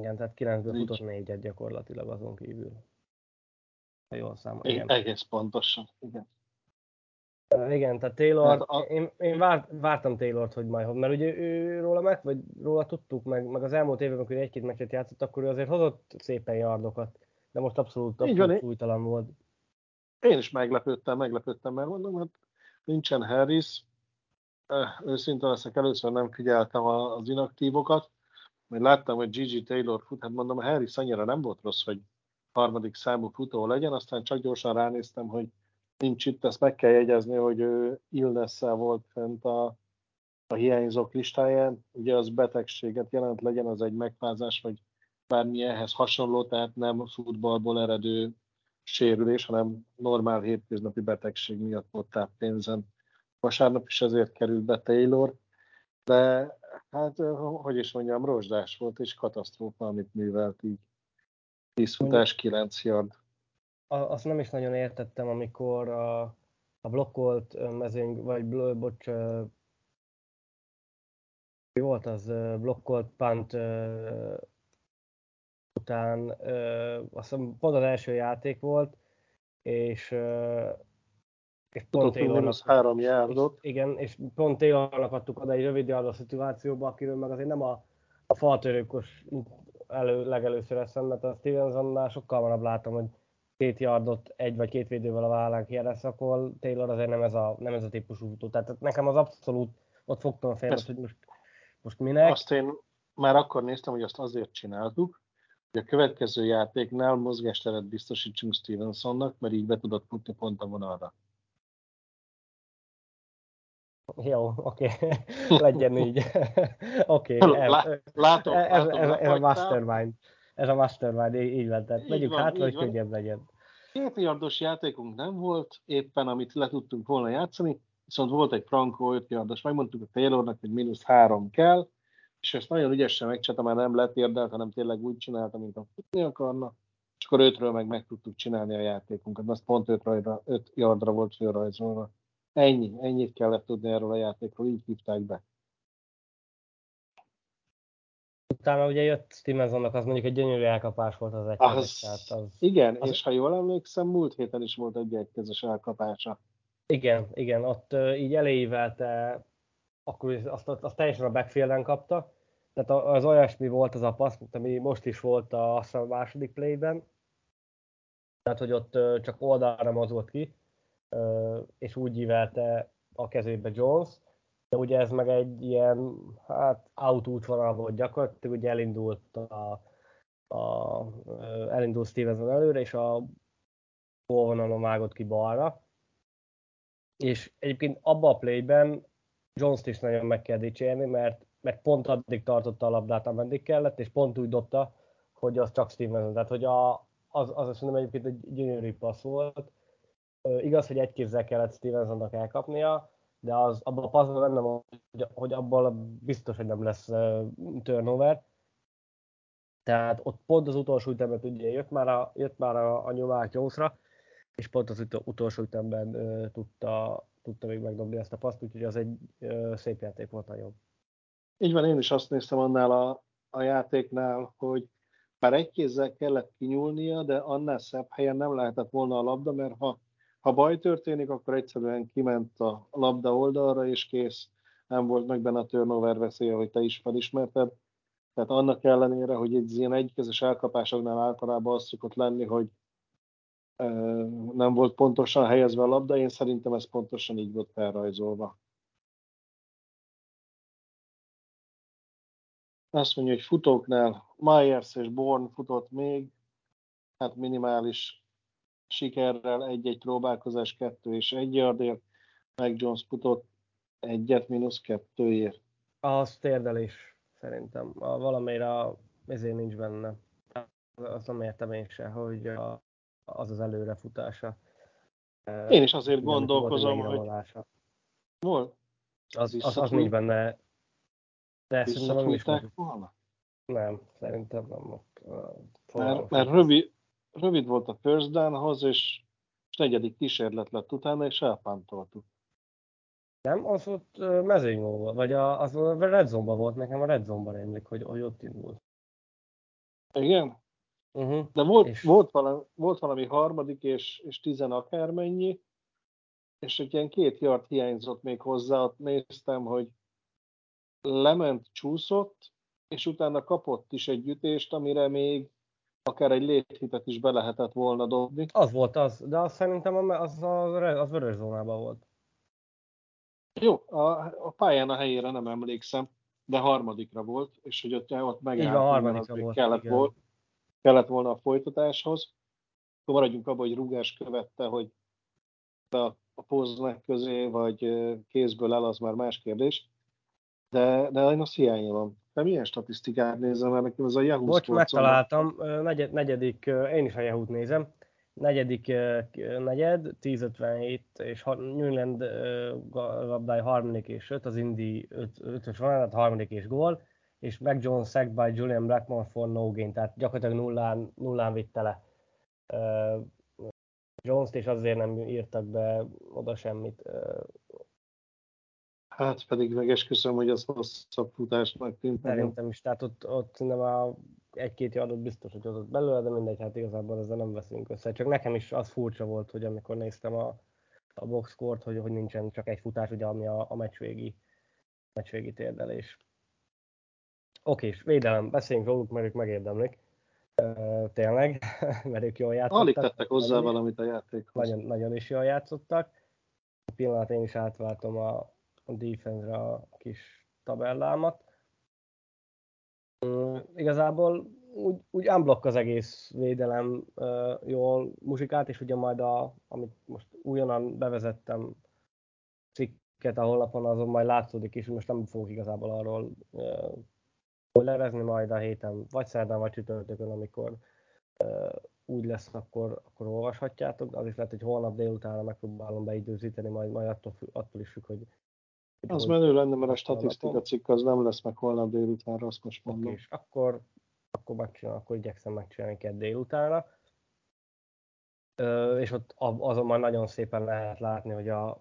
Igen, tehát 9-ből futott 4-et gyakorlatilag azon kívül. Jól számol, igen. Egész pontosan, igen. Igen, tehát Taylor, én vártam Taylort, hogy majd, mert ugye ő róla tudtuk, meg az elmúlt évben, amikor egy-két meccset játszott, akkor ő azért hozott szépen yardokat, de most abszolút újtalan volt. Én is meglepődtem, mert mondom, hát nincsen Harris, őszintén leszek, először nem figyeltem az inaktívokat, majd láttam, hogy Gigi Taylor fut, hát mondom, a Harris annyira nem volt rossz, hogy harmadik számú futó legyen, aztán csak gyorsan ránéztem, hogy nincs itt, ezt meg kell jegyezni, hogy ő illness-szel volt fent a hiányzók listáján, ugye az betegséget jelent, legyen az egy megfázás, vagy bármi ehhez hasonló, tehát nem futballból eredő sérülés, hanem normál hétköznapi betegség miatt volt táppénzen. Vasárnap is ezért került be Taylor, de hát, hogy is mondjam, rozsdás volt, és katasztrófa, amit művelt így. 10 futás, 9 yard. Azt nem is nagyon értettem, amikor a blokkolt mezőny, vagy blokkolt punt után, azt hiszem pont az első játék volt, és pont Taylornak 3 yardot. Igen, és pont Taylornak adtuk oda egy rövid yardos szituációba, akiről meg azért nem a faltörőkös legelőször eszembe, tehát a Stevensonnál sokkal marabb látom, hogy 2 yardot egy vagy 2 védővel a vállán kiadesz, akkor Taylor azért nem ez a típusú futó. Tehát nekem az abszolút, ott fogtam a fejlet, hogy most minek. Azt én már akkor néztem, hogy azt azért csináltuk, hogy a következő játéknál mozgásteret biztosítsunk Stevensonnak, mert így be tudott futni pont a vonalra. Jó, oké. Legyen így. Oké. Ez a mastermind. Ez a mastermind, így van. Tehát megyünk hátra, hogy könnyebb legyen. 2 yardos játékunk nem volt éppen, amit le tudtunk volna játszani, viszont volt egy Franco 5 yardos. Megmondtuk a Taylornak, hogy -3 kell, és ezt nagyon ügyesen megcsinálta, már nem letérdelt, hanem tényleg úgy csinálta, mint a futni akarna, és akkor 5-ről meg tudtuk csinálni a játékunkat. Mert pont 5 yardra volt fölrajzolva. Ennyit kellett tudni erről a játékról, így hívták be. utána ugye jött Stevensonnak, az mondjuk egy gyönyörű elkapás volt az egykezes. Igen, és ha jól emlékszem, múlt héten is volt egy egykezes elkapása. Igen, ott így eléívelte, akkor azt teljesen a backfielden kapta, tehát az olyasmi volt az a passz, ami most is volt a második playben, tehát hogy ott csak oldalra mozgott ki, és úgy ívelte a kezébe Jones, de ugye ez meg egy ilyen, out útvonal volt gyakorlatilag, ugye elindult elindult Stevenson előre, és a bólvonalon vágott ki balra, és egyébként abban a playben Jones-t is nagyon meg kell dicsérni, mert pont addig tartotta a labdát, ameddig kellett, és pont úgy dobta, hogy az csak Stevenson, tehát hogy az szerintem egyébként egy gyönyörű passz volt. Igaz, hogy egy kézzel kellett Stevensonnak elkapnia, de az abban a passzban benne van, hogy abban biztos, hogy nem lesz turnover. Tehát ott pont az utolsó ütemben ugye jött már a nyomás Jonesra, és pont az utolsó ütemben tudta még megdobni ezt a paszt, úgyhogy az egy szép játék volt a jobb. Így van, én is azt néztem annál a játéknál, hogy bár egy kézzel kellett kinyúlnia, de annál szebb helyen nem lehetett volna a labda, mert ha baj történik, akkor egyszerűen kiment a labda oldalra, és kész. Nem volt meg benne a turnover veszélye, hogy te is felismerted. Tehát annak ellenére, hogy egy ilyen egykezes elkapásoknál általában az szokott lenni, hogy nem volt pontosan helyezve a labda, én szerintem ez pontosan így volt felrajzolva. Azt mondja, hogy futóknál Meyers és Born futott még, hát minimális sikerrel 1-1 próbálkozás, 2 és 1 yardért, meg Jones futott 1-et -2-ért. Az térdelés szerintem, valamelyre ezért nincs benne. Azt nem értem én se, hogy az előrefutása. Én is azért gondolkozom, hogy... Volt? Az nincs benne. De visszatújták volna? Nem, szerintem nem. Mert rövid volt a first downhoz, és negyedik kísérlet lett utána, és elpántoltuk. Nem, az ott mezőnyó volt, vagy az a red zone-ban volt, nekem a red zone-ban emlik, hogy ott indult. Igen? Uh-huh. De volt valami harmadik és 10 akármennyi, és egy ilyen 2 yard hiányzott még hozzá, ott néztem, hogy lement, csúszott, és utána kapott is egy ütést, amire még akár egy léthitet is be lehetett volna dobni. Az volt az, de azt szerintem az vörös zónában volt. Jó, a pályán a helyére nem emlékszem, de harmadikra volt, és hogy ott megállt, hogy kellett volna a folytatáshoz. Akkor maradjunk abban, hogy rúgás követte, hogy a póznek közé, vagy kézből el, az már más kérdés. De én azt hiányolom. De milyen statisztikát nézem, mert nekem az a Yahoo Sports. Bocs, megtaláltam. Negyedik, én is a Yahoo-t nézem. Negyedik negyed, 10:57, és New England labdája 3. és 5, az Indy 5-ös vonalat, 3. és gól, és Mac Jones sacked by Julian Blackmon for no gain, tehát gyakorlatilag nullán vitte le Jones-t, és azért nem írtak be oda semmit. Hát pedig megesküszöm, hogy az hosszabb futásnak tűnt. Szerintem is, tehát ott nem a 1-2 yardot biztos, hogy adott belőle, de mindegy, hát igazából ezzel nem veszünk össze. Csak nekem is az furcsa volt, hogy amikor néztem a boxscore-t, hogy nincsen csak egy futás, ugye, ami a meccsvégi térdelés. Oké, és védelem, beszéljünk róluk, mert ők megérdemlik. Tényleg, mert ők jól játszottak. Alig tettek hozzá valamit a játékhoz. Nagyon, nagyon is jól játszottak. A pillanat én is átváltom a defense-re a kis tabellámat. Igazából úgy unblock az egész védelem jól muzsikát, és ugye majd amit most újonnan bevezettem cikket a honlapon, azon majd látszódik is, hogy most nem fogok igazából arról levezni majd a héten, vagy szerdán, vagy csütörtökön, amikor úgy lesz, akkor olvashatjátok. Az is lehet, hogy holnap délutánra megpróbálom beidőzíteni, majd attól is függ, hogy az menő lenne, mert a statisztika cikk az nem lesz meg holnap délutánra, azt most mondom. Oké, és akkor igyekszem megcsinálni 2 délutánra. És ott azon már nagyon szépen lehet látni, hogy a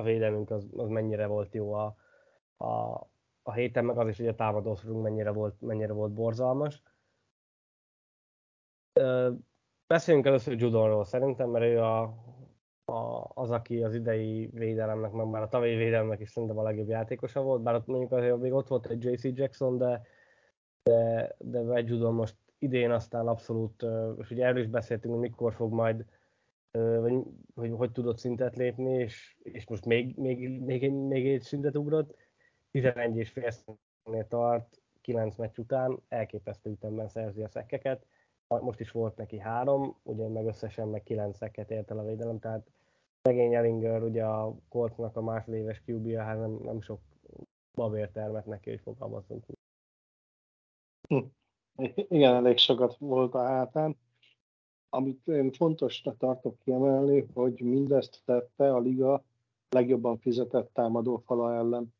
védelmünk az mennyire volt jó a a héten meg az is, hogy a támadósorunk mennyire volt borzalmas. Beszéljünk először Judonról szerintem, mert ő az, aki az idei védelemnek, meg már a tavalyi védelemnek is szerintem a legjobb játékosa volt, bár ott mondjuk azért még ott volt egy JC Jackson, de Judon most idén aztán abszolút, és ugye erről is beszéltünk, hogy mikor fog majd, vagy hogy tudott szintet lépni, és most még egy szintet ugrott, 11,5-nél tart, 9 meccs után elképesztő ütemben szerzi a szekkeket, most is volt neki 3, ugye meg összesen meg 9 szekket ért el a védelem, tehát szegény Ellinger, ugye a Coltsnak a másodéves QB-ja, hát nem sok babért termet neki, hogy fogalmazzunk. Igen, elég sokat volt a hátán. Amit én fontosra tartok kiemelni, hogy mindezt tette a liga legjobban fizetett támadófala ellen.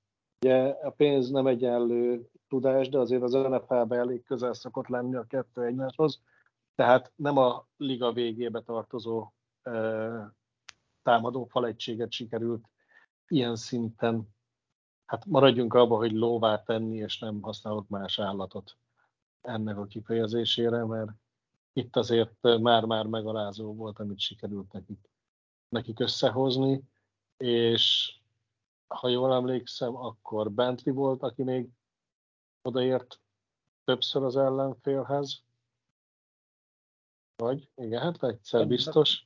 Ugye a pénz nem egyenlő tudás, de azért az NFL-ben elég közel szokott lenni a kettő egymáshoz, tehát nem a liga végébe tartozó támadófal egységet sikerült ilyen szinten. Hát maradjunk abban, hogy lóvá tenni, és nem használok más állatot ennek a kifejezésére, mert itt azért már-már megalázó volt, amit sikerült nekik összehozni, és ha jól emlékszem, akkor Bentley volt, aki még odaért többször az ellenfélhez, vagy igen, hát egyszer biztos.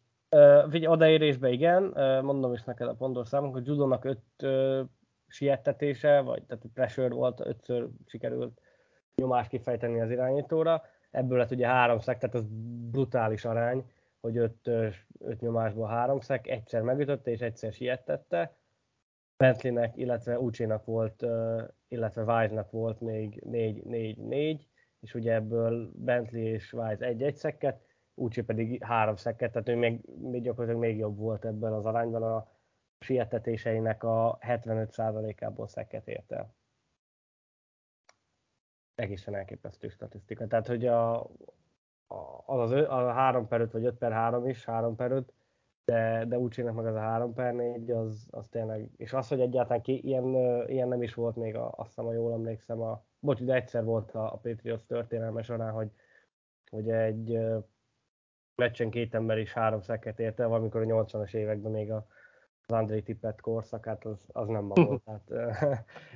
Odaérésbe igen, mondom is neked a pontos számunk, hogy Judonnak 5 siettetése, vagy tehát pressure volt, 5-ször sikerült nyomást kifejteni az irányítóra, ebből lett ugye 3 szek, tehát az brutális arány, hogy 5 nyomásból 3 szek, egyszer megütötte és egyszer siettette. Bentleynek, illetve Uchénak volt, illetve Wise-nak volt még 4, és ugye ebből Bentley és Wise 1 szekket, Uche pedig 3 szekket, tehát ő még gyakorlatilag még jobb volt ebben az arányban, a sietetéseinek a 75%-ából szekket ért el. Egészen elképesztő statisztika. Tehát, hogy az a 3/5 vagy 5/3 is, 3/5, de Uchének meg az a 3/4, az tényleg, és az, hogy egyáltalán ilyen nem is volt még, azt hiszem, ha jól emlékszem, de egyszer volt a Patriots történelme során, hogy egy meccsen 2 ember is 3 szekket ért el, valamikor a 80-as években még az Andrei Tippett korszakát, az nem ma volt, tehát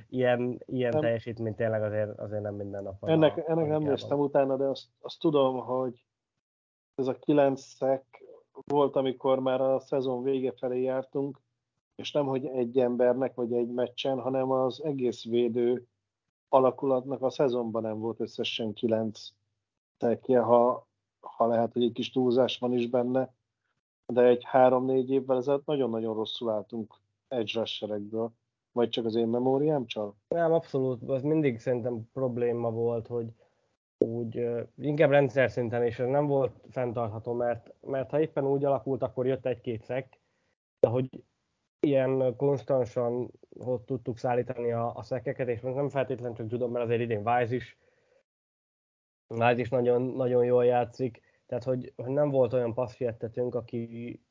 ilyen teljesítmény tényleg azért nem minden nap. Ennek nem néztem utána, de azt tudom, hogy ez a 9 szek volt, amikor már a szezon vége felé jártunk, és nem hogy egy embernek, vagy egy meccsen, hanem az egész védő alakulatnak a szezonban nem volt összesen 9 szekje, ha lehet, hogy egy kis túlzás van is benne, de egy 3-4 évvel ezelőtt nagyon-nagyon rosszul álltunk edge rusherekből, vagy csak az én memóriám csal? Nem, abszolút, az mindig szerintem probléma volt, hogy úgy inkább rendszer szinten, és ez nem volt fenntartható, mert ha éppen úgy alakult, akkor jött 1-2 szek, de hogy ilyen konstansan tudtuk szállítani a szekkeket, és nem feltétlenül csak Judon, mert azért idén Wise is nagyon, nagyon jól játszik, tehát hogy nem volt olyan passzfiettetünk, aki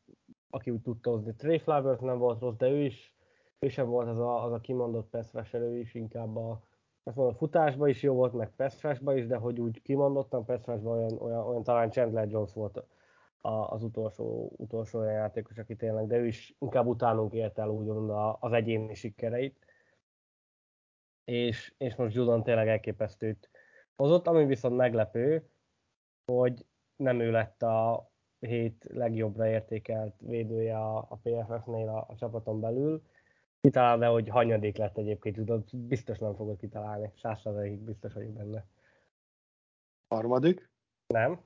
úgy tudta hozni. Trey Flowers nem volt rossz, de ő sem volt az a kimondott pass-rusher, ő is inkább a futásban is jó volt, meg pass-rushban is, de hogy úgy kimondottan pass-rushban olyan talán Chandler Jones volt az utolsó olyan játékos, aki tényleg, de ő is inkább utánunk ért el úgymond az egyéni sikereit. És most Judon tényleg elképesztőt hozott, ami viszont meglepő, hogy nem ő lett a 7 legjobbra értékelt védője a PFF-nél a csapaton belül. Kitalál, de hogy hanyadik lett egyébként, tudod, biztos nem fogod kitalálni. 100%-ig biztos vagyok benne. 3. Nem.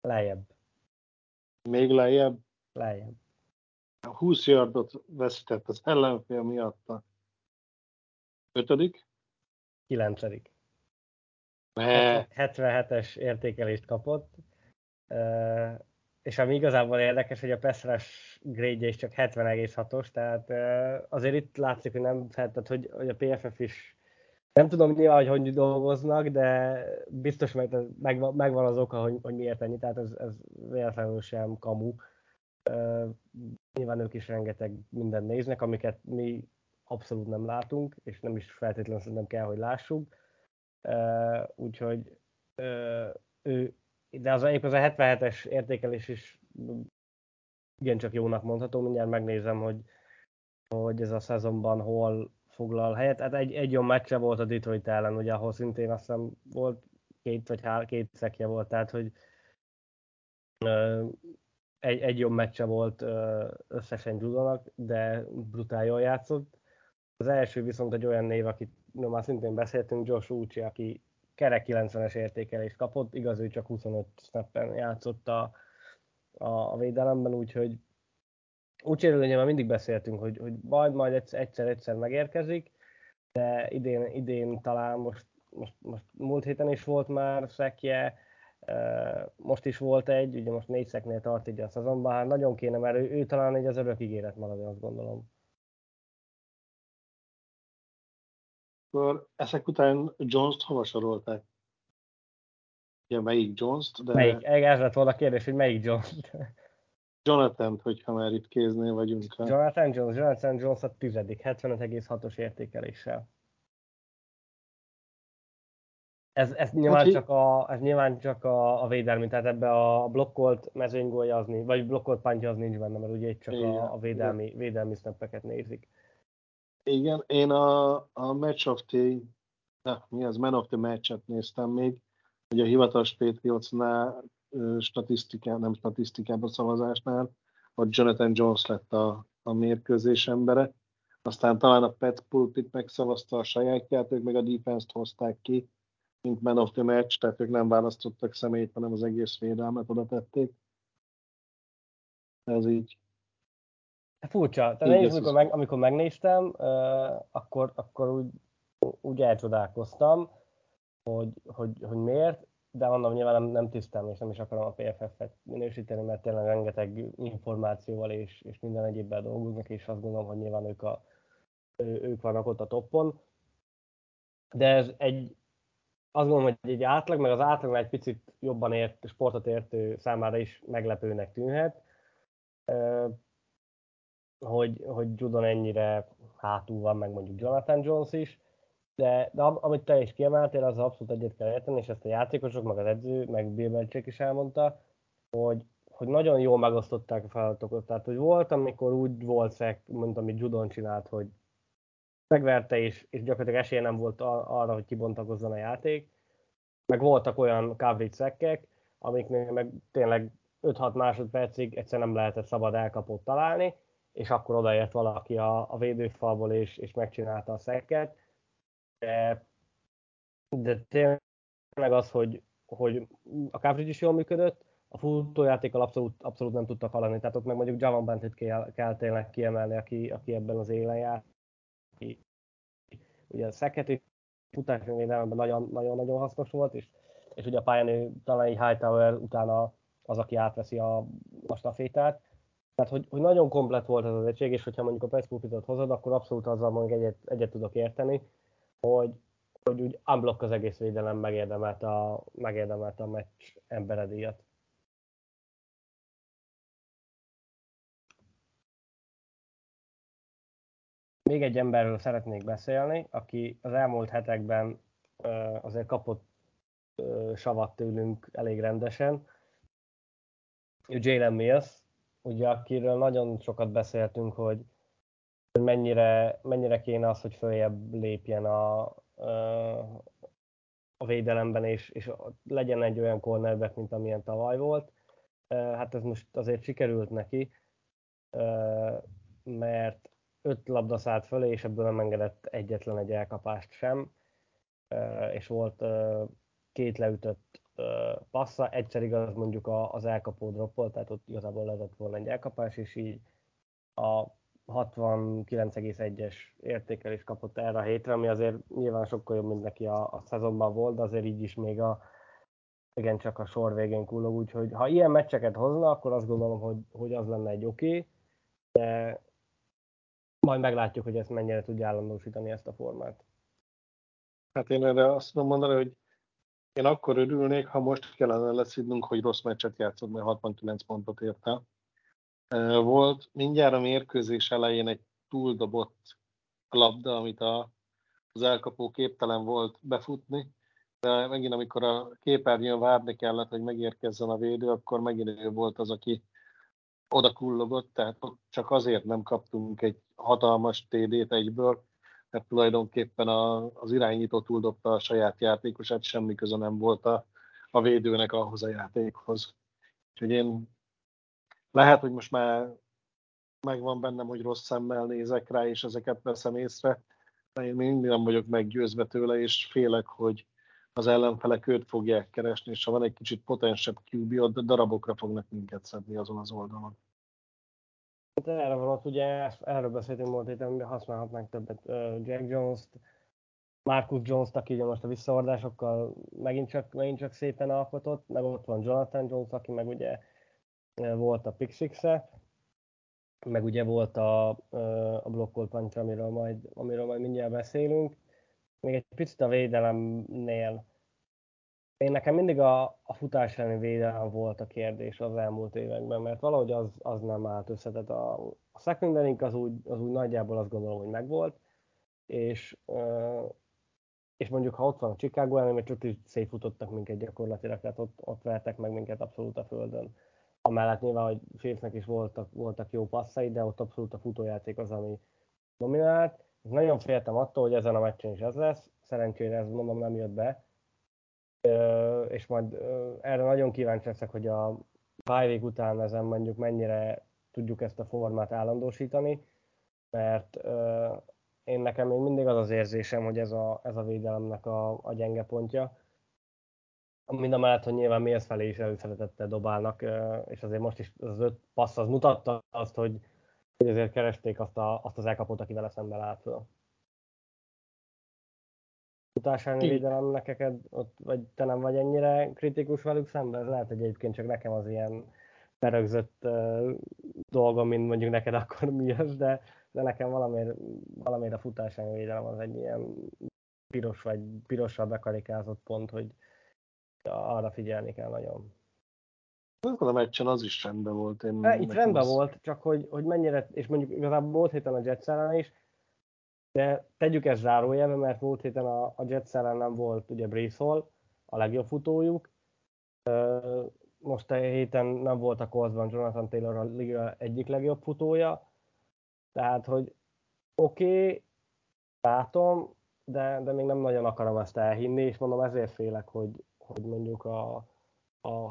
Lejjebb. Még lejjebb? Lejjebb. 20 yardot veszített az ellenfél miatta. 5. 9. 77-es értékelést kapott. És ami igazából érdekes, hogy a pass rush grade-je is csak 70,6-os, tehát azért itt látszik, hogy nem, tehát hogy a PFF is, nem tudom nyilván, hogy dolgoznak, de biztos megvan az oka, hogy miért ennyi, tehát ez véletlenül sem kamu. Nyilván ők is rengeteg mindent néznek, amiket mi abszolút nem látunk, és nem is feltétlenül szerintem kell, hogy lássuk. Úgyhogy ő, de az egyik az a 77-es értékelés is igencsak jónak mondható, mindjárt megnézem, hogy ez a szezonban hol foglal helyet. Hát egy olyan meccse volt a Detroit ellen, ugye, ahol szintén azt hiszem volt két szekje volt, tehát hogy egy jobb meccse volt összesen Judonnak, de brutál jól játszott. Az első viszont egy olyan név, akit no, már szintén beszéltünk, Josh Uche, aki kerek 90-es értékelést kapott, igaz, ő csak 25 snappen játszott a védelemben, úgyhogy Uche-ről ugye már mindig beszéltünk, hogy majd egyszer megérkezik, de idén talán most múlt héten is volt már szekje, most is volt egy, ugye most 4 szeknél tart így a szezonban, hát nagyon kéne, mert ő talán egy az örök ígéret maradni, azt gondolom. Ezek után Jones-t hova sorolták? Ugye melyik Jones-t? De... Melyik? Ez lett volna a kérdés, hogy melyik Jones-t? Jonathan, hogyha már itt kéznél vagyunk. Jonathan Jones a 10. 75,6-os értékeléssel. Ez nyilván csak a védelmi, tehát ebbe a blokkolt mezőnygólja az nincs, vagy blokkolt pántja az nincs benne, mert ugye itt csak igen, a védelmi snappeket nézik. Igen, én a Man of the Match-et néztem még, ugye a hivatalos Patriotsnál statisztikában szavazásnál, ott Jonathan Jones lett a mérkőzés embere, aztán talán a Pat Pulpit megszavazta a sajátját, ők meg a defense-t hozták ki, mint Man of the Match, tehát ők nem választottak személyt, hanem az egész védelmet oda tették. Ez így. Furcsa. Tehát én is, amikor megnéztem, akkor úgy elcsodálkoztam, hogy miért, de mondom, nyilván nem tisztem, és nem is akarom a PFF-et minősíteni, mert tényleg rengeteg információval és minden egyébben dolgoznak, és azt gondolom, hogy nyilván ők vannak ott a toppon. De ez azt gondolom, hogy egy átlag, meg az átlag egy picit jobban sportot értő számára is meglepőnek tűnhet, hogy Judon ennyire hátul van, meg mondjuk Jonathan Jones is, de amit te is kiemeltél, az abszolút egyet kell érteni, és ezt a játékosok, meg az edző, meg Bill Belichick is elmondta, hogy nagyon jól megosztották a feladatokat, tehát hogy volt, amikor úgy volt szek, mint amit Judon csinált, hogy megverte, és gyakorlatilag esélye nem volt arra, hogy kibontakozzon a játék. Meg voltak olyan coverage szekkek, amiknél meg tényleg 5-6 másodpercig egyszerűen nem lehetett szabad elkapót találni, és akkor odaért valaki a védőfalból, és megcsinálta a szekket. De tényleg az, hogy a coverage is jól működött, a futójátékkal abszolút nem tudtak haladni. Tehát ott meg mondjuk Javon Bentleyt kell tényleg kiemelni, aki ebben az élen járt. Ugye a szeket és futási védelemben nagyon-nagyon hasznos volt, és ugye a pályán ő talán egy Hightower utána az, aki átveszi a stafétát. Tehát, hogy nagyon komplet volt ez az egység, és hogyha mondjuk a Pets Pulpitot hozod, akkor abszolút azzal mondjuk egyet tudok érteni, hogy úgy unblock az egész védelem megérdemelt a meccs emberedíjat. Még egy emberről szeretnék beszélni, aki az elmúlt hetekben azért kapott savat tőlünk elég rendesen. Ő Jalen Mills, ugye, akiről nagyon sokat beszéltünk, hogy mennyire kéne az, hogy följebb lépjen a védelemben, és legyen egy olyan cornerback, mint amilyen tavaly volt. Hát ez most azért sikerült neki, mert 5 labda szállt fölé, és ebből nem engedett egyetlen egy elkapást sem, és volt 2 leütött passza, egyszer igaz mondjuk az elkapó droppol, tehát ott igazából lehetett volna egy elkapás, és így a 69,1-es értékelést kapott erre a hétre, ami azért nyilván sokkal jobb, mint neki a szezonban volt, de azért így is még csak a sor végén kullog, úgyhogy ha ilyen meccseket hozna, akkor azt gondolom, hogy az lenne egy oké, de majd meglátjuk, hogy ezt mennyire tudja állandósítani ezt a formát. Hát én erre azt tudom mondani, hogy én akkor örülnék, ha most kellene leszidnunk, hogy rossz meccset játszott, mert 69 pontot érte. Volt mindjárt a mérkőzés elején egy túldobott a labda, amit az elkapó képtelen volt befutni, de megint amikor a képernyőn várni kellett, hogy megérkezzen a védő, akkor megint ő volt az, aki oda kullogott, tehát csak azért nem kaptunk egy hatalmas TD-t egyből, mert tulajdonképpen az irányító túldobta a saját játékosát, semmi köze nem volt a védőnek ahhoz a játékhoz. Úgyhogy én lehet, hogy most már megvan bennem, hogy rossz szemmel nézek rá, és ezeket veszem észre, de én mindig nem vagyok meggyőzve tőle, és félek, hogy az ellenfelek őt fogják keresni, és ha van egy kicsit potensebb QB, darabokra fognak minket szedni azon az oldalon. Erre volt, ugye erről beszéltünk múlt héten, amiben használhatnánk többet Jack Jones-t, Marcus Jones-t, aki ugye most a visszaordásokkal megint csak szépen alkotott, meg ott van Jonathan Jones, aki meg ugye volt a pick six-e, meg ugye volt a blokkolt punch, amiről majd mindjárt beszélünk. Még egy picit a védelemnél. Én nekem mindig a futás elleni védelem volt a kérdés az elmúlt években, mert valahogy az nem állt össze. Tehát a seconderink az úgy nagyjából azt gondolom, hogy megvolt, és mondjuk ha ott van a Chicago ellen, mert csak így szétfutottak minket gyakorlatilag, tehát ott vertek meg minket abszolút a földön. Amellett nyilván, hogy Ferencnek is voltak jó passzai, de ott abszolút a futójáték az, ami dominált. Nagyon féltem attól, hogy ezen a meccsen is ez lesz, szerencsére ez mondom nem jött be, és majd erre nagyon kíváncsi leszek, hogy a bye week után ezen mondjuk mennyire tudjuk ezt a formát állandósítani, mert én nekem még mindig az érzésem, hogy ez a védelemnek a gyenge pontja. Mindamellett, hogy nyilván Meyers felé is előszeretettel dobálnak, és azért most is az 5 passz az mutatta azt, hogy azért keresték azt az elkapót, aki vele szemben állt föl. Utásányi védelem neked, ott, vagy te nem vagy ennyire kritikus velük szemben? Ez lehet, hogy egyébként csak nekem az ilyen berögzött dolgom, mint mondjuk neked akkor mi az, de nekem valamiért a futásányi védelem az egy ilyen piros vagy pirossal bekarikázott pont, hogy arra figyelni kell nagyon. A meccsen az is rendben volt. Itt rendben volt, csak hogy mennyire, és mondjuk igazából múlt héten a Jets ellen is, de tegyük ezt zárójelbe, mert múlt héten a Jets ellen nem volt ugye Brees Hall, a legjobb futójuk. Most a héten nem volt a Coltsban Jonathan Taylor a liga egyik legjobb futója. Tehát, hogy oké, látom, de még nem nagyon akarom ezt elhinni, és mondom ezért félek, hogy mondjuk a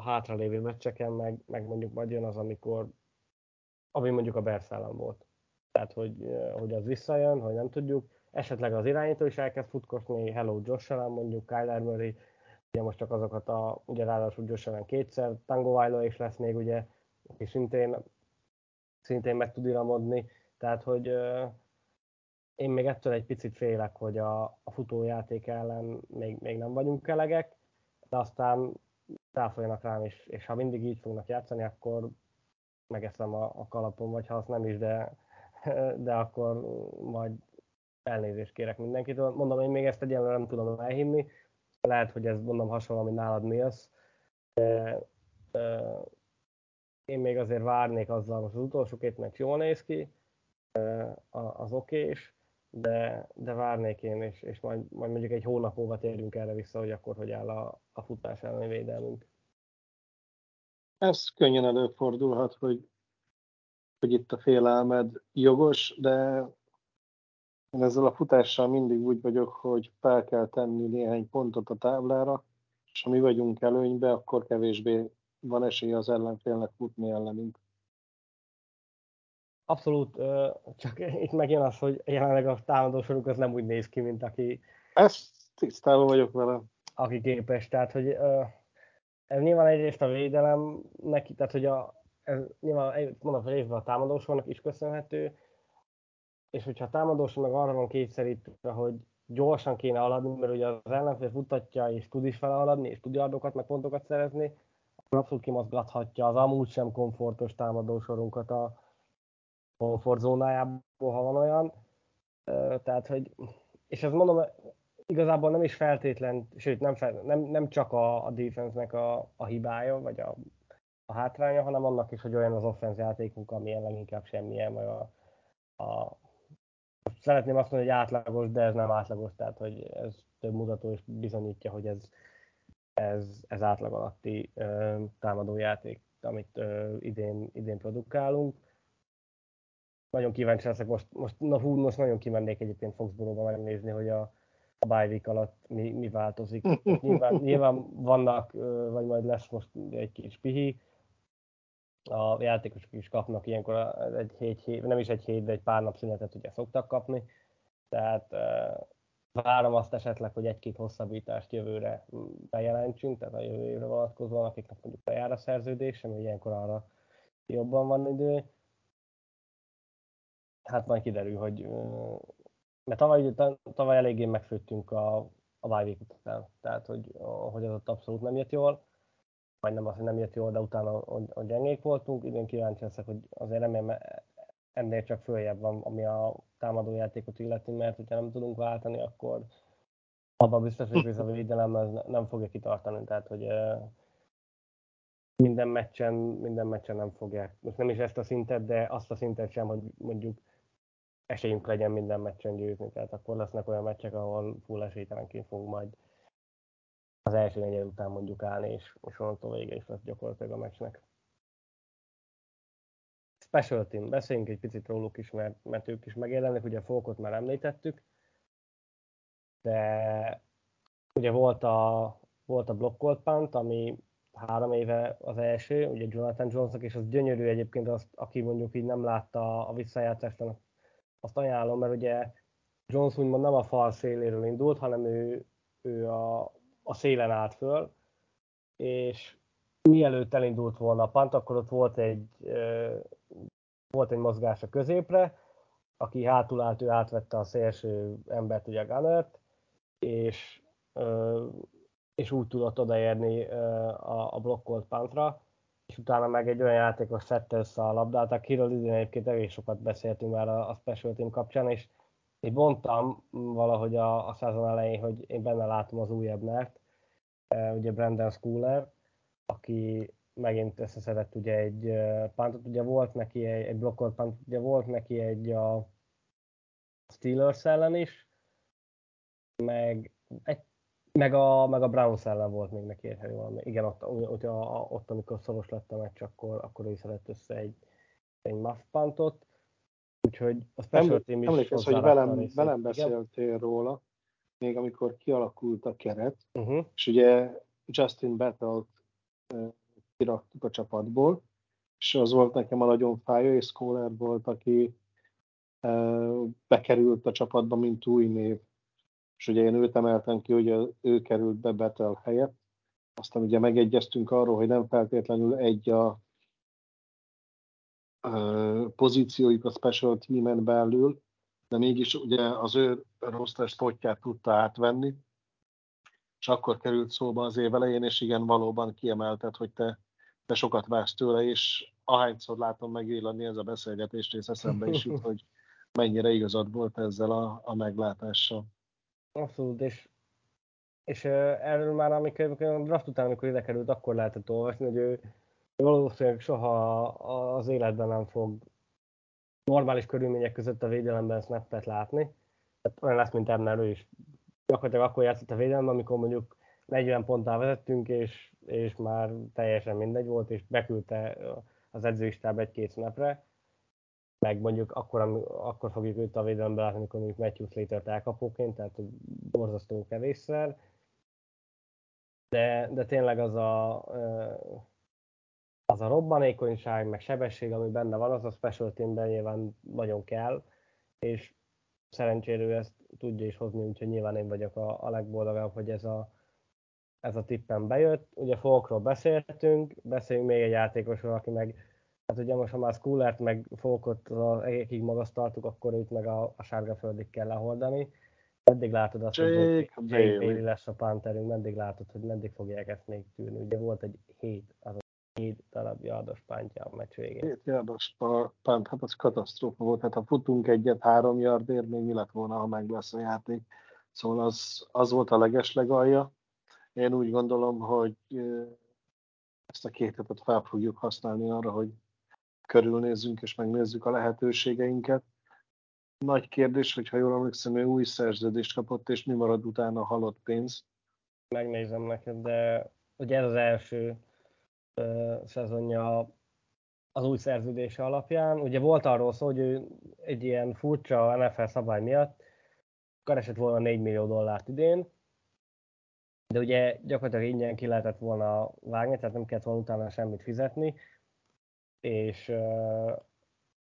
hátralévő meccseken, meg mondjuk majd jön az, ami mondjuk a Bears ellen volt. Tehát, hogy az visszajön, hogy nem tudjuk. Esetleg az irányító is elkezd futkosni, hello Josh ellen, mondjuk Kyler Murray, ugye most csak azokat ugye ráadásul Josh ellen kétszer, Tango Vailoa is lesz még ugye, aki szintén meg tud iramodni. Tehát, hogy én még ettől egy picit félek, hogy a futójáték ellen még nem vagyunk elegek, de aztán ráfoljanak rám, és ha mindig így fognak játszani, akkor megeszem a kalapom, vagy ha azt nem is, de akkor majd elnézést kérek mindenkitől. Mondom, én még ezt egyelőre nem tudom elhinni. Lehet, hogy ez mondom hasonló, ami nálad Mills. Én még azért várnék azzal, most az utolsó két meccs jól néz ki, az okés, de várnék én, és majd mondjuk egy hónap múlva térjünk erre vissza, hogy akkor hogy áll a futás elleni védelmünk. Ez könnyen előfordulhat, hogy itt a félelmed jogos, de én ezzel a futással mindig úgy vagyok, hogy fel kell tenni néhány pontot a táblára, és ha mi vagyunk előnybe, akkor kevésbé van esélye az ellenfélnek futni ellenünk. Abszolút, csak itt megjön az, hogy jelenleg a támadósorunk az nem úgy néz ki, mint aki... Ezt tisztában vagyok vele. Aki képes, tehát, hogy ez nyilván egyrészt a védelem neki, tehát, hogy ez nyilván, mondom, hogy részben a támadósornak is köszönhető, és hogyha a támadósor meg arra van kényszerítve, hogy gyorsan kéne haladni, mert ugye az ellenfél futatja, és tud is felhaladni, és tud yardokat, meg pontokat szerezni, akkor abszolút kimozgathatja az amúgy sem komfortos támadósorunkat a komfortzónájából, ha van olyan, tehát, hogy, és ezt mondom, igazából nem is feltétlen, sőt, nem csak a defense-nek a hibája, vagy a hátránya, hanem annak is, hogy olyan az offense játékunk, ami ellen inkább semmilyen, vagy a Szeretném azt mondani, hogy átlagos, de ez nem átlagos, tehát hogy ez több mutató is bizonyítja, hogy ez átlag alatti támadójáték, amit idén produkálunk. Nagyon kíváncsi leszek, most nagyon kimennék egyébként Foxborough-ba megnézni, hogy a bye week alatt mi változik. Nyilván vannak, vagy majd lesz most egy kis pihi, a játékosok is kapnak ilyenkor nem is egy hét, de egy pár nap szünetet ugye szoktak kapni, tehát várom azt esetleg, hogy egy-két hosszabbítást jövőre bejelentsünk, tehát a jövő évre vonatkozóan, akiknek mondjuk lejár a szerződés, ami ilyenkor arra jobban van idő. Hát majd kiderül, hogy mert tavaly eléggé megfőttünk a bye-week után, tehát hogy az ott abszolút nem jött jól, vagy nem az, hogy nem jött jól, de utána a gyengék voltunk. Idén kíváncsi leszek, hogy azért remélem ennél csak följebb van, ami a támadójátékot illeti, mert hogyha nem tudunk váltani, akkor abban biztos, hogy a védelem nem fogja kitartani, tehát hogy minden meccsen nem fogják. Most nem is ezt a szintet, de azt a szintet sem, hogy mondjuk esélyünk legyen minden meccsen győzni, tehát akkor lesznek olyan meccsek, ahol full esélytelenként fogunk majd az első negyed után mondjuk állni, és onnantól vége is lesz gyakorlatilag a meccsnek. Special team, beszéljünk egy picit róluk is, mert ők is megérdemlik, ugye a Folkot már említettük, de ugye volt a blokkolt punt, ami 3 éve az első, ugye Jonathan Jonesnak, és az gyönyörű egyébként, azt, aki mondjuk így nem látta a visszajátszást, azt ajánlom, mert ugye Jones úgymond nem a fal széléről indult, hanem ő a szélen állt föl, és mielőtt elindult volna a punt, akkor ott volt egy mozgás a középre, aki hátul állt, ő átvette a szélső embert, ugye a Gunnert, és úgy tudott odaérni a blokkolt puntra, és utána meg egy olyan játékos szedte össze a labdát, akiről idén egyébként elég sokat beszéltünk már a special team kapcsán, és én mondtam valahogy a szezon elején, hogy én benne látom az újabb nert, ugye Brandon Schooler, aki megint összeszedett ugye egy puntot, ugye volt neki egy blokkolt punt, ugye volt neki egy a Steelers ellen is, meg a Browns ellen volt még neki egy valami. Igen, ott amikor szoros lett a meccs, akkor ő szedett össze egy muff puntot. Úgyhogy a special team is emlékezz, hogy velem beszéltél róla, még amikor kialakult a keret, és ugye Justin Battle-t kiraktuk a csapatból, és az volt nekem a nagyon fájó, és Schooler volt, aki bekerült a csapatba, mint új név. És ugye én őt emeltem ki, hogy ő került be Battle helyett. Aztán ugye megegyeztünk arról, hogy nem feltétlenül egy a pozíciójuk a special teamen belül, de mégis ugye az ő roster slotját tudta átvenni, és akkor került szóba az év elején, és igen, valóban kiemelted, hogy te sokat vársz tőle, és ahányszor látom megvillanni ez a beszélgetést, és eszembe is jut, hogy mennyire igazad volt ezzel a meglátással. Abszolút, és erről már amikor draft után, amikor ide került, akkor lehetett olvasni, hogy valószínűleg soha az életben nem fog normális körülmények között a védelemben snappet látni. Tehát olyan lesz, mint Ebner, ő is gyakorlatilag akkor játszott a védelemben, amikor mondjuk 40 ponttal vezettünk, és már teljesen mindegy volt, és beküldte az edzői stáb 1-2 snapre, meg mondjuk akkor fogjuk őt a védelemben látni, amikor mondjuk Matthew Slater-t elkapóként, tehát borzasztó kevésszer. De tényleg az a robbanékonyság, meg sebesség, ami benne van, az a special teamben nyilván nagyon kell, és szerencsére ő ezt tudja is hozni, úgyhogy nyilván én vagyok a legboldogabb, hogy ez a tippen bejött. Ugye Folkról beszéljünk még egy játékosról, aki meg, hát ugye most ha már Schoolert meg Folkot egyikig magasztaltuk, akkor őt meg a sárgaföldig kell leholdani. Meddig látod azt, hogy Bailey lesz a pánterünk, meddig látod, hogy meddig fogják ezt még tűrni. Ugye volt egy 7 darab yardos puntja a meccs végén. 7 yardos punt, hát az katasztrófa volt. Hát ha futunk egyet 3 yardért, még mi lett volna, ha meg lesz a játék. Szóval az volt a legeslegalja. Én úgy gondolom, hogy ezt a 2 hetet fel fogjuk használni arra, hogy körülnézzünk és megnézzük a lehetőségeinket. nagy kérdés, hogy ha jól emlékszem, ő új szerződést kapott, és mi marad utána a halott pénz? Megnézem neked, de ugye ez az első szezonja az új szerződése alapján. Ugye volt arról szó, hogy ő egy ilyen furcsa NFL szabály miatt keresett volna $4 millió idén, de ugye gyakorlatilag ingyen ki lehetett volna vágni, tehát nem kellett volna utána semmit fizetni, és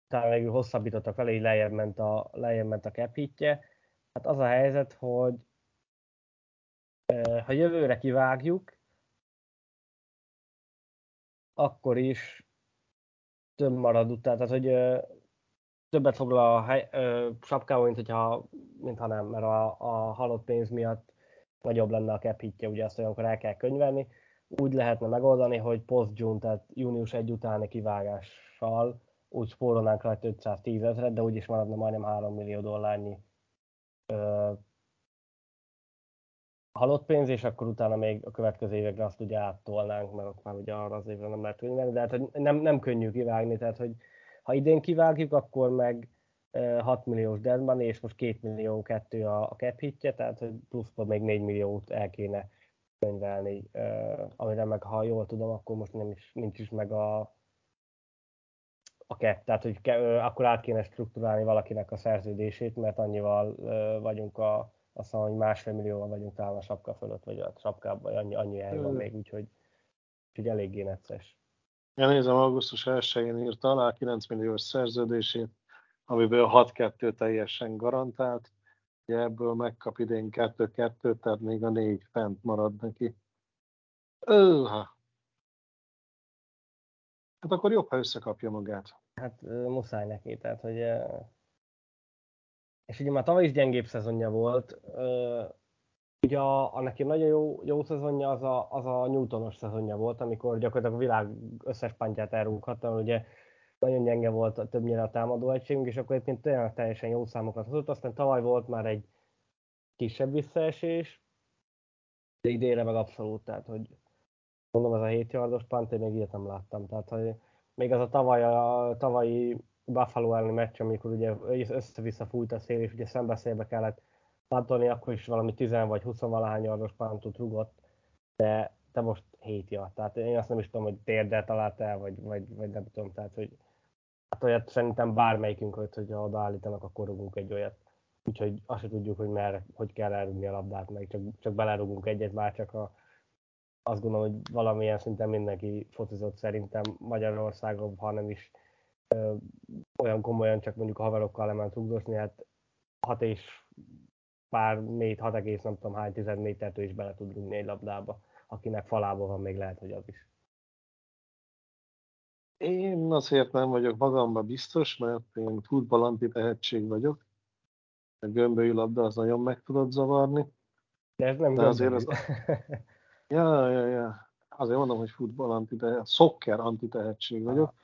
utána végül hosszabbítottak vele, így lejjebb ment a cap hitje. Hát az a helyzet, hogy ha jövőre kivágjuk, akkor is több marad után, tehát hogy többet foglal a sapkában, mintha nem, mert a halott pénz miatt nagyobb lenne a cap hitje, ugye azt olyankor el kell könyvelni. Úgy lehetne megoldani, hogy post-June, tehát június 1 utáni kivágással úgy spórolnánk rajta $510,000, de úgyis maradna majdnem $3 millió halott pénz, és akkor utána még a következő évekre azt ugye áttolnánk, mert ott már ugye arra az évre nem lehet könyvelni, de hát nem könnyű kivágni, tehát hogy ha idén kivágjuk, akkor meg 6 milliós deadman, és most $2,2 millió a cap hitje, tehát hogy pluszban még $4 milliót el kéne könyvelni, amire meg ha jól tudom, akkor most nincs is meg a cap, tehát hogy akkor át kéne strukturálni valakinek a szerződését, mert annyival vagyunk azt mondom, hogy $1,5 millióval vagyunk talán a sapka fölött, vagy a sapkában annyi el van még, úgyhogy eléggé necces. Én nézem, augusztus 1-én írt alá $9 milliós szerződését, amiből 6-2 teljesen garantált, ugye ebből megkap idén 2-2, tehát még a 4 fent marad neki. Hát akkor jobb, ha összekapja magát. Hát muszáj neki, tehát hogy... És ugye már tavaly is gyengébb szezonja volt, ugye a neki nagyon jó szezonja az a Newtonos szezonja volt, amikor gyakorlatilag a világ összes pántját elrúghatta, ugye nagyon gyenge volt többnyire a támadó egységünk, és akkor egyébként tényleg teljesen jó számokat hozott, aztán tavaly volt már egy kisebb visszaesés, de idénre meg abszolút, tehát hogy mondom, ez a 7 yardos punt, én még ilyet nem láttam, tehát hogy még az a tavalyi Buffalo elleni meccs, amikor ugye össze-vissza fújt a szél, és ugye szembeszélbe kellett puntolni, akkor is valami 10 vagy 20-valahány yardos puntot rugott, de most 7 yard. Tehát én azt nem is tudom, hogy térdel talált el, vagy nem tudom, tehát hogy hát olyat szerintem bármelyikünk, hogyha odaállítanak, akkor rugunk egy olyat. Úgyhogy azt se tudjuk, hogy merre, hogy kell elrugni a labdát, meg csak belerugunk egyet, már csak azt gondolom, hogy valamilyen szinten mindenki focizott szerintem Magyarországon, ha nem is olyan komolyan, csak mondjuk a haverokkal lement rugdosni, hát 6 és pár 6 egész nem tudom hány 10 métertől is bele tud rúgni egy labdába, akinek falában van, még lehet, hogy az is. Én azért nem vagyok magamba biztos, mert én futballanti tehetség vagyok. A gömbölyű labda az nagyon meg tudod zavarni. De ez nem gömbölyű. Ja. Azért mondom, hogy szokker antitehetség vagyok.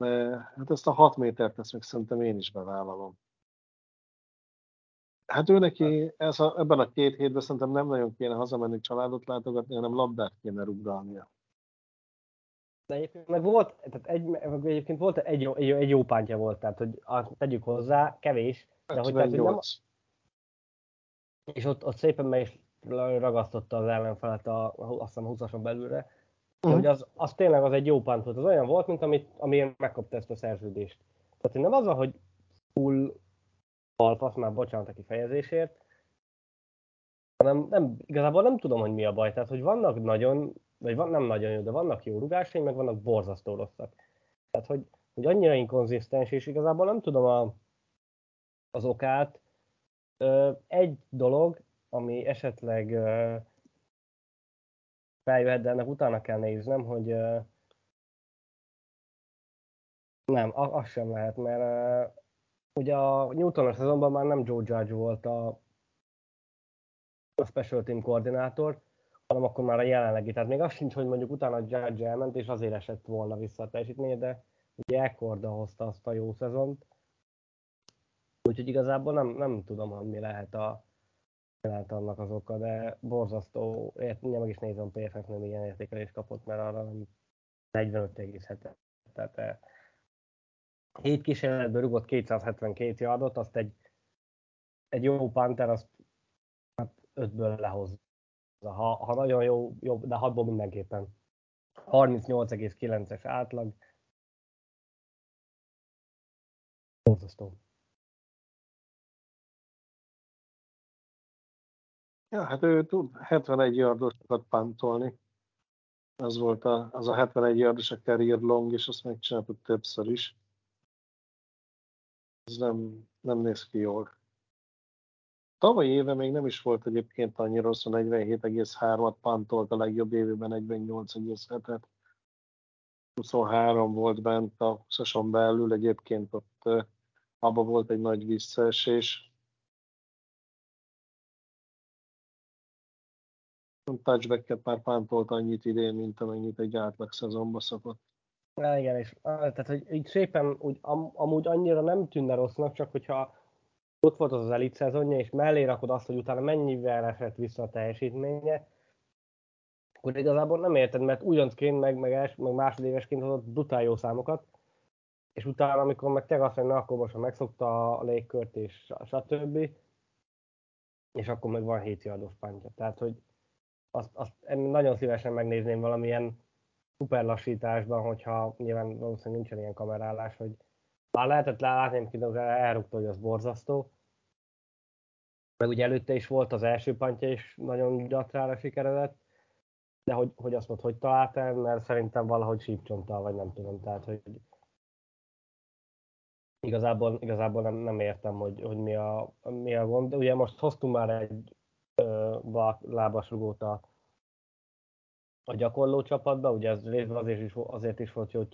De hát ezt a 6 métert ezt meg szerintem én is bevállalom. Hát ő neki ebben a 2 hétben szerintem nem nagyon kéne hazamenni családot látogatni, hanem labdát kéne rugdalnia. De egyébként meg volt, tehát egyébként volt egy jó pántja volt, tehát hogy tegyük hozzá, kevés. De hogy, tehát, hogy nem, és ott szépen meg is ragasztotta az ellenfelet azt hiszem 20-ason belülre. Hogy az tényleg az egy jó pánt volt, az olyan volt, mint amilyen megkapta ezt a szerződést. Tehát nem az, hogy full balpassz, már bocsánat a kifejezésért, hanem igazából nem tudom, hogy mi a baj. Tehát, hogy vannak nagyon, vagy nem nagyon jó, de vannak jó rugásai, meg vannak borzasztó rosszak. Tehát, hogy annyira inkonzisztens, és igazából nem tudom az okát. Egy dolog, ami esetleg... feljöhet, de ennek utána kell néznem, hogy nem, az sem lehet, mert ugye a Newtonos szezonban már nem Joe Judge volt a special team koordinátor, hanem akkor már a jelenlegi, tehát még az sincs, hogy mondjuk utána a Judge elment, és azért esett volna vissza a teljesítmény, de ugye elkorda hozta azt a jó szezont, úgyhogy igazából nem tudom, hogy mi lehet lehet annak az oka, de borzasztó, meg is nézem, a PFF nem ilyen értékelést kapott, mert arra 45,7-et, tehát 7 kísérletből rugott 272 yardot, azt egy jó punter, azt 5-ből lehozza. Ha nagyon jó, de 6-ból mindenképpen. 38,9-es átlag. Borzasztó. Ja, hát ő tud 71 yardosokat puntolni. Ez volt az a 71 yardos, a career long, és azt megcsináltuk többször is. Ez nem néz ki jól. Tavaly éve még nem is volt egyébként annyira rossz, 47,3-at puntolt, a legjobb évében 48,7-et. 23 volt bent a 20-ason belül, egyébként ott abban volt egy nagy visszaesés. A touchbacket már puntolt annyit idén, mint amennyit egy átlag szezonba szokott. Na igen, és tehát, hogy így szépen úgy, amúgy annyira nem tűnne rossznak, csak hogyha ott volt az elit szezonja, és mellé rakod azt, hogy utána mennyivel esett vissza a teljesítménye, akkor igazából nem érted, mert újoncként, meg másodévesként hozott brutál jó számokat, és utána, amikor meg te azt mondja, akkor most megszokta a légkört, és stb. És akkor meg van 7 yardos puntja. Tehát, hogy azt nagyon szívesen megnézném valamilyen szuper lassításban, hogyha nyilván valószínűleg nincsen ilyen kamerálás, hogy már lehetett látni, hogy elrúgta, hogy az borzasztó. Meg ugye előtte is volt az első puntja, és nagyon gyatrára sikeredett. De hogy azt mondta, hogy találtál, mert szerintem valahogy sípcsonttal, vagy nem tudom. Tehát, hogy igazából nem értem, hogy mi a gond. Ugye most hoztunk már egy lábas rugót a gyakorló csapatba, ugye ez részben azért is volt jó, hogy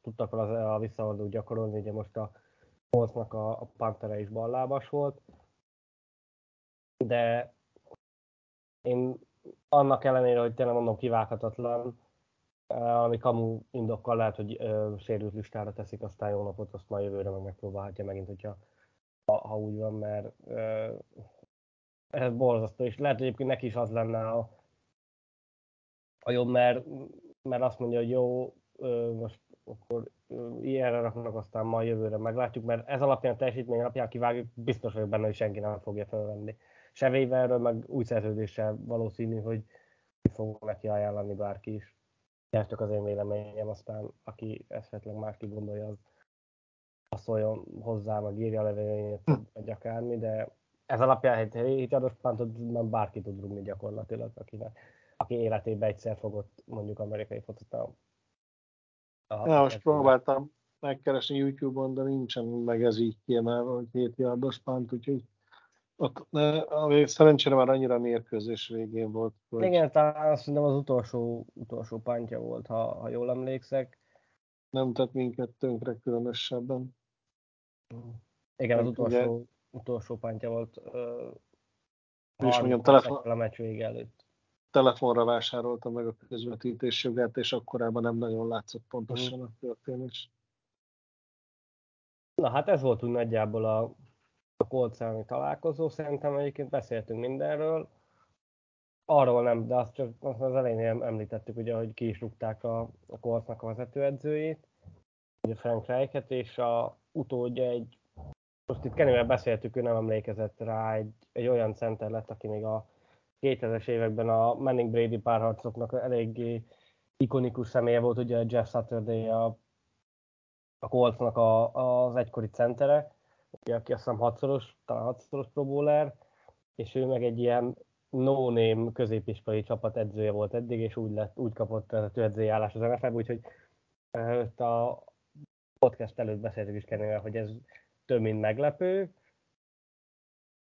tudtak a visszahordót gyakorolni, ugye most a Coltsnak a puntere is ballábas volt, de én annak ellenére, hogy tényleg mondom kivághatatlan, ami kamu indokkal lehet, hogy sérült listára teszik, aztán jó napot, azt majd jövőre megpróbálhatja megint, hogyha ha úgy van, mert ez borzasztó, és lehet, hogy egyébként neki is az lenne a jobb, mert azt mondja, hogy jó, most akkor ilyenre raknak, aztán majd jövőre meglátjuk, mert ez alapján a teljesítmény alapján kivágjuk, biztos vagyok benne, hogy senki nem fogja felvenni. Se Waverről, meg új szerződéssel valószínű, hogy fog neki ajánlani bárki is. Ez csak az én véleményem, aztán aki esetleg másképp gondolja, az szóljon hozzá, meg írja a levelényét, vagy akármi, de ez alapján egy adott pántot bárki tud rúgni gyakorlatilag, aki életében egyszer fogott mondjuk amerikai focit. Ja, most próbáltam megkeresni YouTube-on, de nincsen meg ez így kiemelve, hogy 7 yardos punt, úgyhogy szerencsére már annyira a mérkőzés végén volt. Hogy... Igen, talán azt hiszem az utolsó puntja volt, ha jól emlékszek. Nem tett minket tönkre különösebben. Igen, az utolsó puntja volt a meccs vége előtt. Telefonra vásárolta meg a közvetítés jogát, és akkorában nem nagyon látszott pontosan a történés. Na hát ez volt úgy nagyjából a Coltsámi találkozó, szerintem egyébként beszéltünk mindenről. Arról nem, de azt csak az elején említettük, ugye, hogy ki is rúgták a Coltsnak a vezetőedzőjét, ugye Frank Reichet, és a utódja egy, most itt Kenivel beszéltük, ő nem emlékezett rá, egy olyan center lett, aki még a 2000-es években a Manning-Brady párharcoknak eléggé ikonikus személye volt, ugye Jeff Saturday a Coltsnak az egykori centere, ugye, aki azt hiszem talán hatszoros Pro Bowler, és ő meg egy ilyen no-name középiskolai csapat edzője volt eddig, és úgy kapott vezetőedzői állást az NFL-ben, úgyhogy a podcast előtt beszéltük is Kenivel, hogy ez több mint meglepő.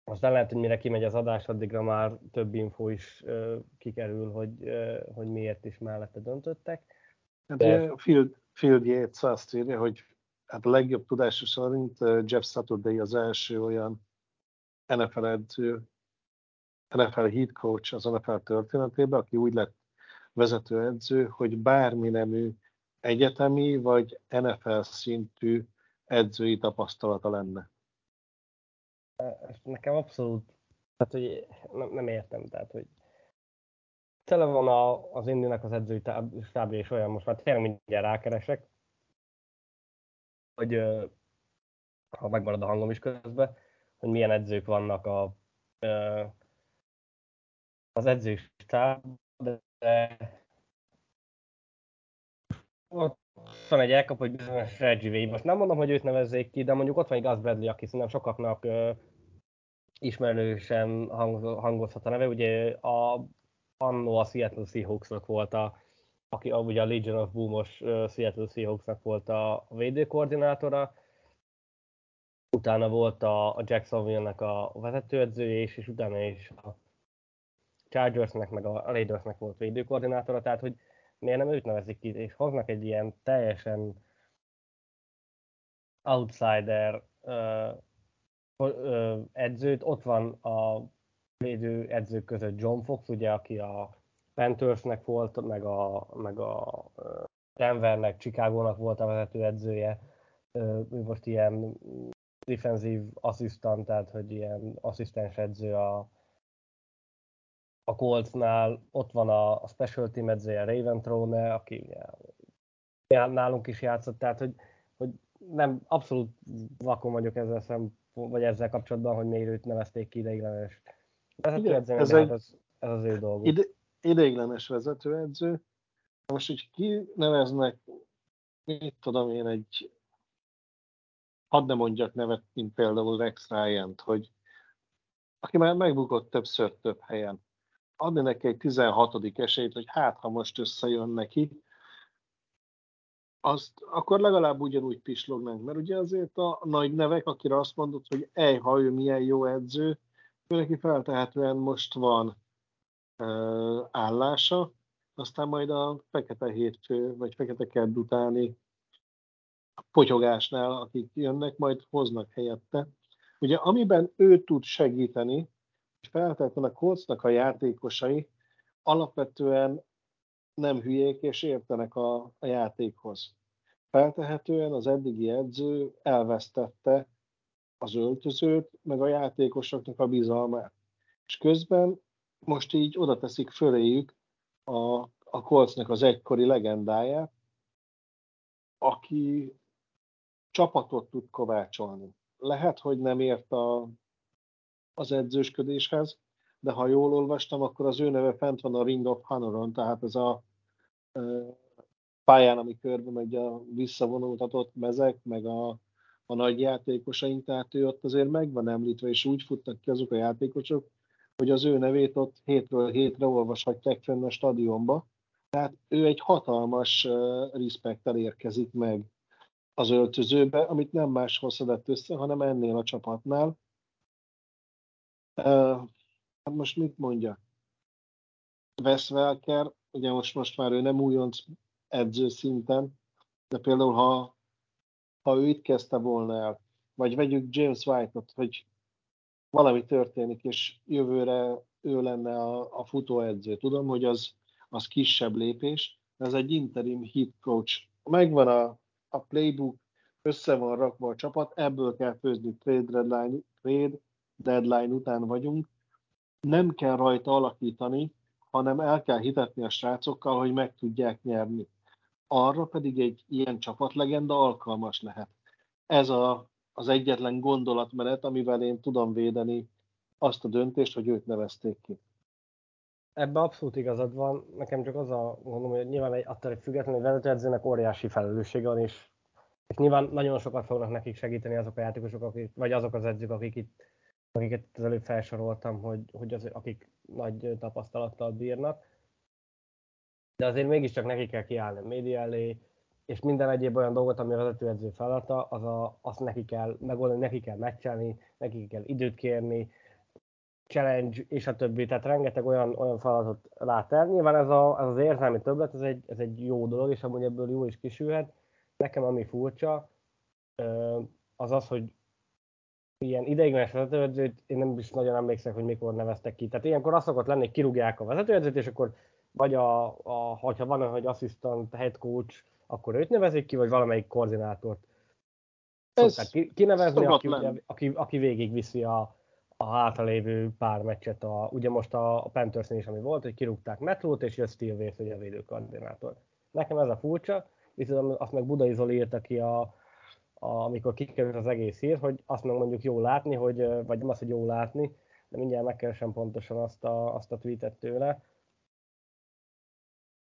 Aztán lehet, hogy mire kimegy az adás, addigra már több info is kikerül, hogy miért is mellette döntöttek. De... Field Yates azt írja, hogy hát a legjobb tudása szerint Jeff Saturday az első olyan NFL edző, NFL head coach az NFL történetében, aki úgy lett vezetőedző, hogy bármi nemű egyetemi vagy NFL szintű edzői tapasztalata lenne. Nekem abszolút, tehát hogy nem értem, tehát hogy tele van az Indinek az edzői stábja és olyan, most már tényleg mindjárt rákeresek, hogy ha megmarad a hangom is közben, hogy milyen edzők vannak az edzők stábban, de ott van egy elkap, hogy bizonyos Reggie, most nem mondom, hogy őt nevezzék ki, de mondjuk ott van egy Gus Bradley, aki szerintem sokaknak ismerősen hangozhat a neve, ugye annó a Seattle Seahawksnak volt aki ugye a Legion of Boom-os Seattle Seahawksnak volt a védőkoordinátora, utána volt a Jacksonville-nek a vezetőedzője is, és utána is a Chargersnek meg a Raidersnek volt védőkoordinátora, tehát hogy miért nem őt nevezik ki, és hoznak egy ilyen teljesen outsider edzőt. Ott van a védő edzők között John Fox, ugye, aki a Panthersnek volt, meg a Denvernek, Chicagónak volt a vezető edzője. Ő most ilyen defensive asszisztant, tehát hogy ilyen asszisztens edző a Coltsnál. Ott van a special team edzője, Raven Trone, aki nálunk is játszott, tehát hogy nem, abszolút vakon vagyok ezzel kapcsolatban, hogy miért őt nevezték ki ideiglenes. Ez az ő dolguk. Ideiglenes vezetőedző. Most így kineveznek, mit tudom én, hadd ne mondjak nevet, mint például Rex Ryan-t, hogy aki már megbukott többször több helyen, adni neki egy 16. esélyt, hogy hát, ha most összejön neki, akkor legalább ugyanúgy pislognánk, mert ugye azért a nagy nevek, akire azt mondod, hogy ha ő milyen jó edző, ő neki feltehetően most van állása, aztán majd a fekete hétfő, vagy fekete kedd utáni potyogásnál, akik jönnek, majd hoznak helyette. Ugye amiben ő tud segíteni, és feltétlenül a Coltsnak a játékosai alapvetően nem hülyék és értenek a játékhoz. Feltehetően az eddigi edző elvesztette az öltözőt, meg a játékosoknak a bizalmát. És közben most így oda teszik föléjük a Coltsnak az egykori legendáját, aki csapatot tud kovácsolni. Lehet, hogy nem ért az edzősködéshez, de ha jól olvastam, akkor az ő neve fent van a Ring of Honor-on, tehát ez a pályán, ami körbe megy a visszavonultatott mezek, meg a nagy játékosaink, tehát ő ott azért meg van említve, és úgy futnak ki azok a játékosok, hogy az ő nevét ott hétről hétre olvashatják fenn a stadionba. Tehát ő egy hatalmas respekttel érkezik meg az öltözőbe, amit nem máshol szedett össze, hanem ennél a csapatnál. Hát most mit mondja? Wes Welker, ugye most már ő nem újonc edző szinten, de például ha ő itt kezdte volna el, vagy vegyük James White-ot, hogy valami történik, és jövőre ő lenne a futóedző. Tudom, hogy az kisebb lépés, ez egy interim head coach. Megvan a playbook, össze van rakva a csapat, ebből kell főzni, trade deadline után vagyunk. Nem kell rajta alakítani, hanem el kell hitetni a srácokkal, hogy meg tudják nyerni. Arra pedig egy ilyen csapatlegenda alkalmas lehet. Ez az egyetlen gondolatmenet, amivel én tudom védeni azt a döntést, hogy őt nevezték ki. Ebben abszolút igazad van, nekem csak az a gondolom, hogy nyilván attól egy függetlenül vezetőedzőnek óriási felelőssége van, és nyilván nagyon sokat fognak nekik segíteni azok a játékosok, vagy azok az edzők, akiket az előbb felsoroltam, akik nagy tapasztalattal bírnak. De azért mégiscsak nekik kell kiállni a média elé, és minden egyéb olyan dolgot, ami a vezetőedző feladata, azt neki kell megoldani, neki kell meccselni, neki kell időt kérni, challenge és a többi, tehát rengeteg olyan feladatot lát el. Nyilván ez az érzelmi többlet, ez egy jó dolog, és amúgy ebből jó is kisülhet. Nekem ami furcsa, az az, hogy ilyen ideiglenes vezetőedzőt, én nem is nagyon emlékszem, hogy mikor neveztek ki. Tehát ilyenkor az szokott lenni, hogy kirúgják a vezetőedzőt, és akkor vagy hogyha van egy asszisztant, head coach, akkor őt nevezik ki, vagy valamelyik koordinátort szokták kinevezni, aki végigviszi a hátralévő pár meccset, ugye most a Panthersnél is, ami volt, hogy kirúgták Metrót, és jött Steelvét, ugye a védőkoordinátor. Nekem ez a furcsa, viszont azt meg Budai Zoli írta ki amikor kikerült az egész hír, hogy azt meg mondjuk jól látni, hogy, vagy nem az, hogy jól látni, de mindjárt megkeresem pontosan azt a tweetet tőle,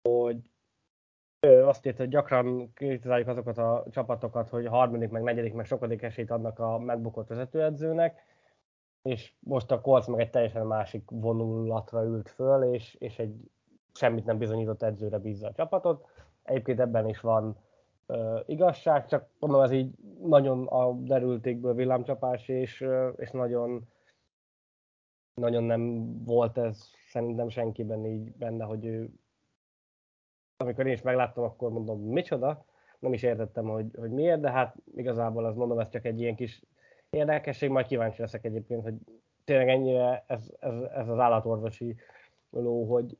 hogy ő azt írt, hogy gyakran kritizáljuk azokat a csapatokat, hogy harmadik, meg negyedik, meg sokadik esélyt adnak a megbukott vezetőedzőnek, és most a Colts meg egy teljesen másik vonulatra ült föl, és egy semmit nem bizonyított edzőre bízza a csapatot. Egyébként ebben is van igazság, csak mondom, ez így nagyon a derültékből villámcsapás, és nagyon, nagyon nem volt ez szerintem senkiben így benne, hogy ő, amikor én is megláttam, akkor mondom, micsoda, nem is értettem, hogy miért, de hát igazából azt mondom, ez csak egy ilyen kis érdekesség, majd kíváncsi leszek egyébként, hogy tényleg ennyire ez az állatorvosi ló, hogy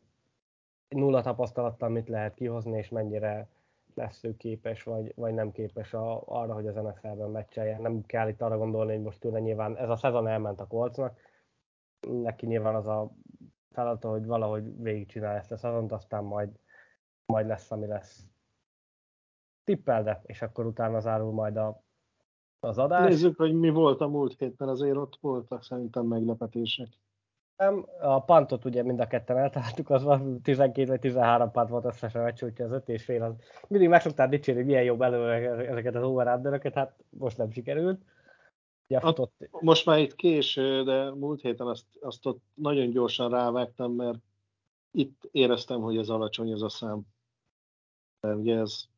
nulla tapasztalattal mit lehet kihozni, és mennyire lesz ő képes, vagy nem képes arra, hogy az NFL-ben meccseljen. Nem kell itt arra gondolni, hogy most tőle nyilván ez a szezon elment a Coltsnak, neki nyilván az a feladata, hogy valahogy végigcsinál ezt a szezont, aztán majd lesz, ami lesz. Tippelde, és akkor utána zárul majd az adás. Nézzük, hogy mi volt a múlt hétben, azért ott voltak szerintem meglepetések. A pantot ugye mind a ketten eltaláltuk, az van 12 vagy 13 pant volt összesen meccs, úgyhogy az 5,5 az. Mindig meg szoktál dicsérni, milyen jobb előre ezeket az over-underöket, hát most nem sikerült. Most már itt késő, de múlt héten azt ott nagyon gyorsan rávágtam, mert itt éreztem, hogy ez alacsony ez a szám. De ugye ez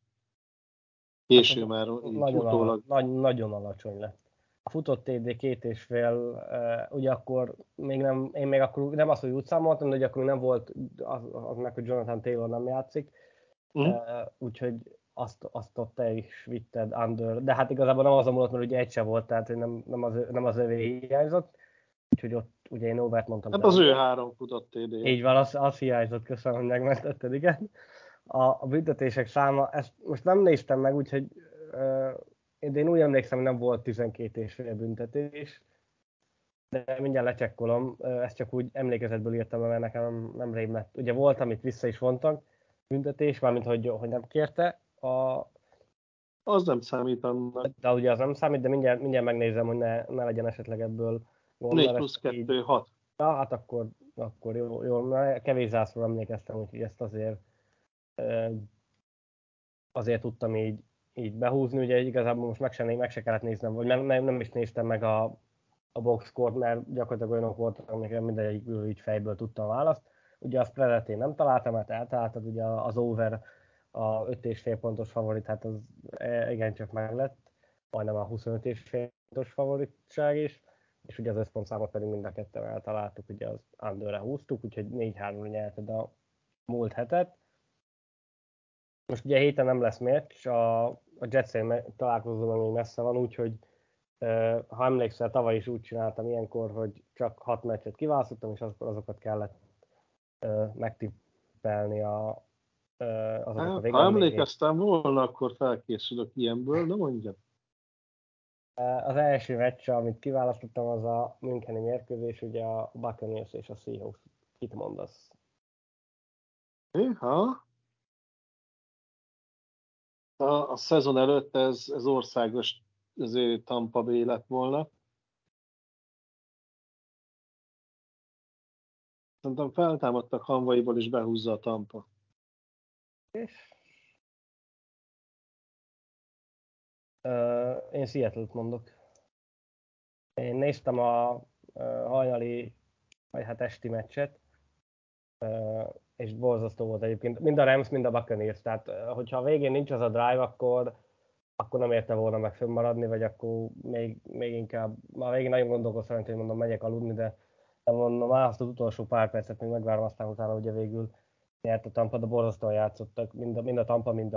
késő hát, már nagyon utólag. Nagyon alacsony lett. A futott TD 2,5, ugye akkor még nem, én még akkor nem azt, hogy úgy számoltam, de ugye akkor nem volt aznak, hogy Jonathan Taylor nem játszik, úgyhogy azt ott te is vitted under, de hát igazából nem az a múlott, mert ugye egy se volt, tehát nem az övé hiányzott, úgyhogy ott ugye én overt mondtam. Hát az ő 3 futott TD. Így van, az hiányzott, köszönöm, hogy megmentetted, igen. A büntetések száma, ezt most nem néztem meg, úgyhogy... De én úgy emlékszem, hogy nem volt 12 és fél büntetés, de mindjárt lecsekkolom, ezt csak úgy emlékezetből írtam, mert nekem nem rém lett. Ugye volt, amit vissza is vontak, büntetés, mármint hogy nem kérte. Az nem számít annak. De ugye az nem számít, de mindjárt megnézem, hogy ne legyen esetleg ebből gond. 4 plusz 2, 6. Na, hát akkor jó, kevés zászlóra emlékeztem, úgyhogy ezt azért tudtam így behúzni, ugye igazából most meg se kellett néznem, vagy nem is néztem meg a boxscore-t, mert gyakorlatilag olyanok voltak, amikre mindegyikből így fejből tudtam a választ. Ugye a spreadet én nem találtam, hát eltaláltad, ugye az over, a 5,5 pontos favorit, hát az igencsak meglett, majdnem a 25,5 pontos favoritság is, és ugye az összpontszámot pedig mind a ketten eltaláltuk, ugye az underre húztuk, úgyhogy 4-3-ra nyerted a múlt hetet. Most ugye héten nem lesz meccs, a Jets-en találkozom, ami messze van, úgyhogy ha emlékszel, tavaly is úgy csináltam ilyenkor, hogy csak 6 meccset kiválasztottam, és azokat kellett megtippelni azokat a végén. Ha emlékeztem volna, akkor felkészülök ilyenből, de mondjam. Az első meccs, amit kiválasztottam, az a müncheni mérkőzés, ugye a Buccaneers és a Seahawks. Kit mondasz? A szezon előtt ez országos Tampa Bay lett volna. Szerintem feltámadtak Hanvaiból, és behúzza a Tampa. És? Én Seattle-t mondok. Én néztem a hajnali, vagy hát esti meccset. És borzasztó volt egyébként, mind a Rams, mind a Buccaneers, tehát hogyha a végén nincs az a drive, akkor nem érte volna meg fönnmaradni, vagy akkor még inkább, már végén nagyon gondolkoztam, hogy mondom, megyek aludni, de mondom, azt az utolsó pár percet még megvárom, aztán utána ugye végül nyert a Tampa, de borzasztóan játszottak, mind a Tampa, mind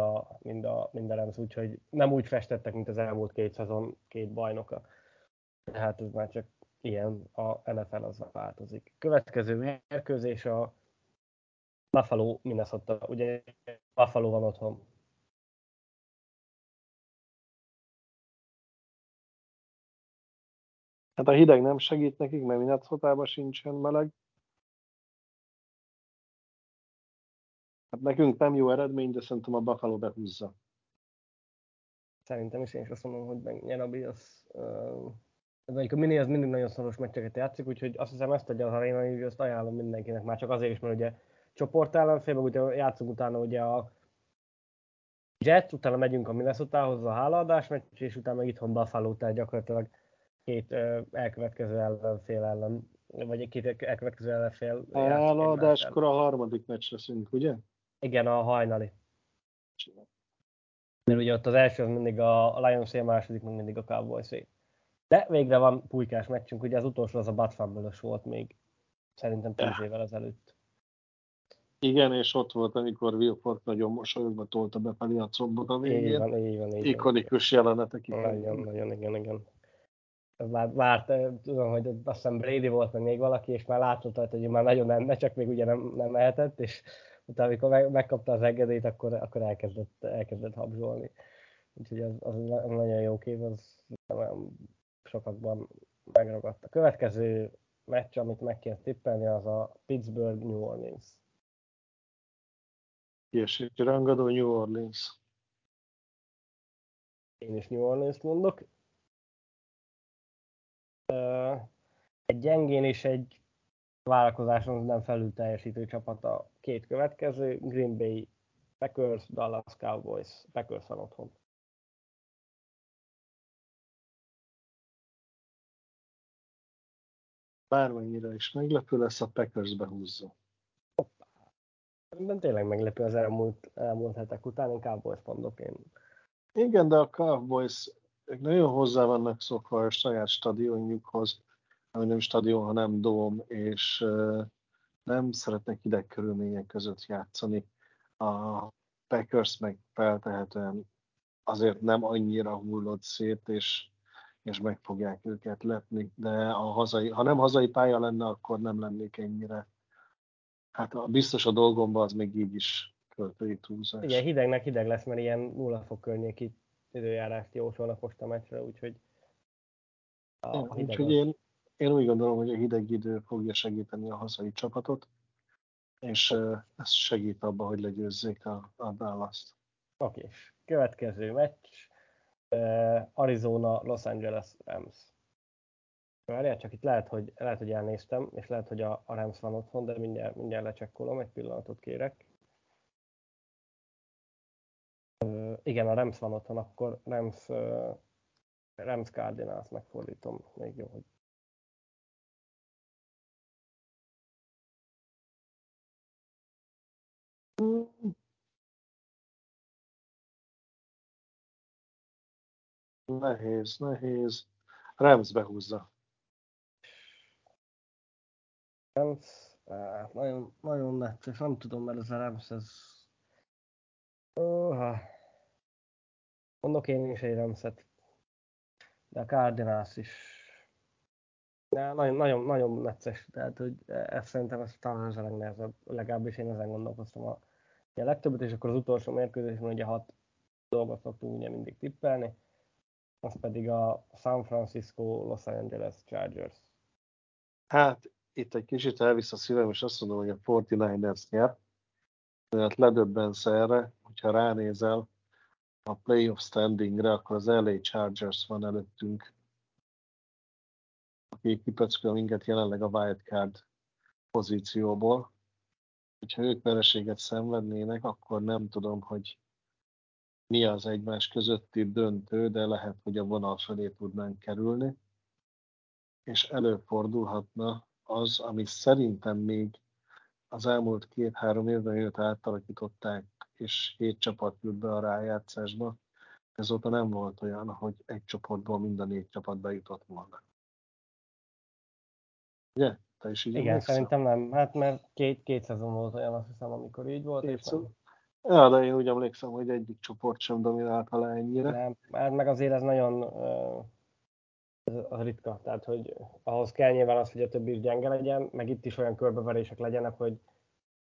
a Rams, úgyhogy nem úgy festettek, mint az elmúlt 2 szezon 2 bajnoka. Tehát ez már csak ilyen, a NFL az változik. Következő mérkőzés a Buffalo, Minnesota, ugye Buffalo van otthon. Hát a hideg nem segít nekik, mert Minnesotában sincsen meleg. Hát nekünk nem jó eredmény, de szerintem a Buffalo behúzza. Szerintem is én is azt mondom, hogy megnyer a Bills. A Mini az mindig nagyon szoros meccseket játszik, úgyhogy azt hiszem ezt adja az aréna, hogy azt ajánlom mindenkinek, már csak azért is, mert ugye csoport ellenfélben, úgyhogy játszunk utána ugye a Jets, utána megyünk a Minnesotához a hálaadás meccs, és utána meg itthon Buffalo, tehát gyakorlatilag két elkövetkező ellenfél ellen, vagy két elkövetkező ellenfél. A háladáskor a harmadik meccs leszünk, ugye? Igen, a hajnali. Mert ugye ott az első az mindig a Lions-é, a második meg mindig a Cowboys-é. De végre van pulykás meccsünk, ugye az utolsó az a Bud Fumble-ös volt még, szerintem 10 évvel ezelőtt. Igen, és ott volt, amikor Wilford nagyon mosolyogva tolta befelé a combot a végén. Így van. Ikonikus jelenetek. Nagyon, igen. Várt, tudom, hogy azt hiszem Brady volt, meg még valaki, és már látott, hogy már nagyon enne, csak még ugye nem mehetett, és utána, amikor megkapta az engedélyt, akkor elkezdett habzsolni. Úgyhogy az nagyon jó kép, az sokakban megragadt. A következő meccs, amit meg kell tippelni, az a Pittsburgh New Orleans. És egy rangadó New Orleans. Én is New Orleans mondok. Egy gyengén és egy várakozáson nem felül teljesítő csapat a két következő. Green Bay Packers, Dallas Cowboys. Packers van otthon. Bármennyire is meglepő lesz, a Packers behúzza. Szerintem tényleg meglepő az elmúlt hetek után, én Cowboys mondok én. Igen, de a Cowboys nagyon hozzá vannak szokva a saját stadionjukhoz, ami nem stadion, hanem dóm, és nem szeretnek hideg körülmények között játszani. A Packers meg feltehetően azért nem annyira hullott szét, és meg fogják őket lepni, de ha nem hazai pálya lenne, akkor nem lennék ennyire. Hát biztos a dolgomban az még így is költői túlzás. Igen, hidegnek hideg lesz, mert ilyen 0 fok környéki időjárást jósolnak most a meccsre, úgyhogy úgyhogy én úgy gondolom, hogy a hideg idő fogja segíteni a hazai csapatot, és ez segít abban, hogy legyőzzék a Dallas-t. Oké, következő meccs. Arizona, Los Angeles, Rams. Várjál, csak itt lehet, hogy elnéztem, és lehet, hogy a Rams van otthon, de mindjárt lecsekkolom, egy pillanatot kérek. Igen, a Rams van otthon, akkor Rams Cardinals, megfordítom, még jó, hogy... Nehéz. Rams behúzza. Rams, nagyon necces, nem tudom, mert ez a Rams, ez... Mondok én is egy Ramset, de a Cardinals is. Nagyon necces, tehát hogy ezt szerintem ez talán az a legnehezebb, legalábbis én ezen gondolkoztam a legtöbbet, és akkor az utolsó mérkőzésben ugye 6 dolgot szoktunk ugye mindig tippelni, az pedig a San Francisco Los Angeles Chargers. Hát, itt egy kicsit elvisz a szívem, és azt mondom, hogy a 49ers nyer, mert ledöbbensz erre, hogyha ránézel a playoff standingre, akkor az LA Chargers van előttünk, aki kipöcköl minket jelenleg a wildcard pozícióból. Hogyha ők vereséget szenvednének, akkor nem tudom, hogy mi az egymás közötti döntő, de lehet, hogy a vonal felé tudnánk kerülni, és előfordulhatna az, ami szerintem még az elmúlt 2-3 évben jött átalakították, és 7 csapat jut be a rájátszásba. Ezóta nem volt olyan, hogy egy csoportból mind a 4 csapat bejutott volna. Ugye? Te is így igen, emlékszel? Szerintem nem. Hát mert két szezon volt olyan, azt hiszem, amikor így volt. Ja, de én úgy emlékszem, hogy egyik csoport sem dominálta le ennyire. Nem, meg azért ez nagyon az ritka, tehát hogy ahhoz kell nyilván az, hogy a többi is gyenge legyen, meg itt is olyan körbeverések legyenek, hogy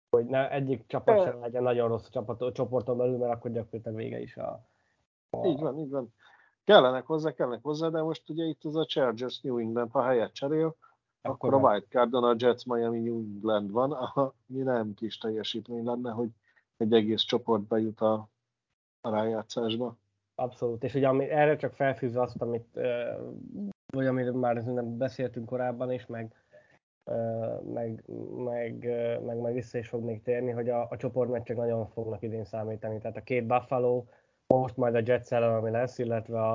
ne egyik csapat sem legyen nagyon rossz csoporton belül, mert akkor gyakorlatilag vége is a... Így van. Kellenek hozzá, de most ugye itt az a Chargers New England, ha helyet cserél, akkor a wildcardon a Jets Miami New England van, ami nem kis teljesítmény lenne, hogy egy egész csoport bejut a rájátszásba. Abszolút, és ugye erre csak felfűzve azt, amit, vagy amiről már beszéltünk korábban is, meg vissza is fog még térni, hogy a csoportmeccsek nagyon fognak idén számítani. Tehát a két Buffalo, most majd a Jets ellen, ami lesz, illetve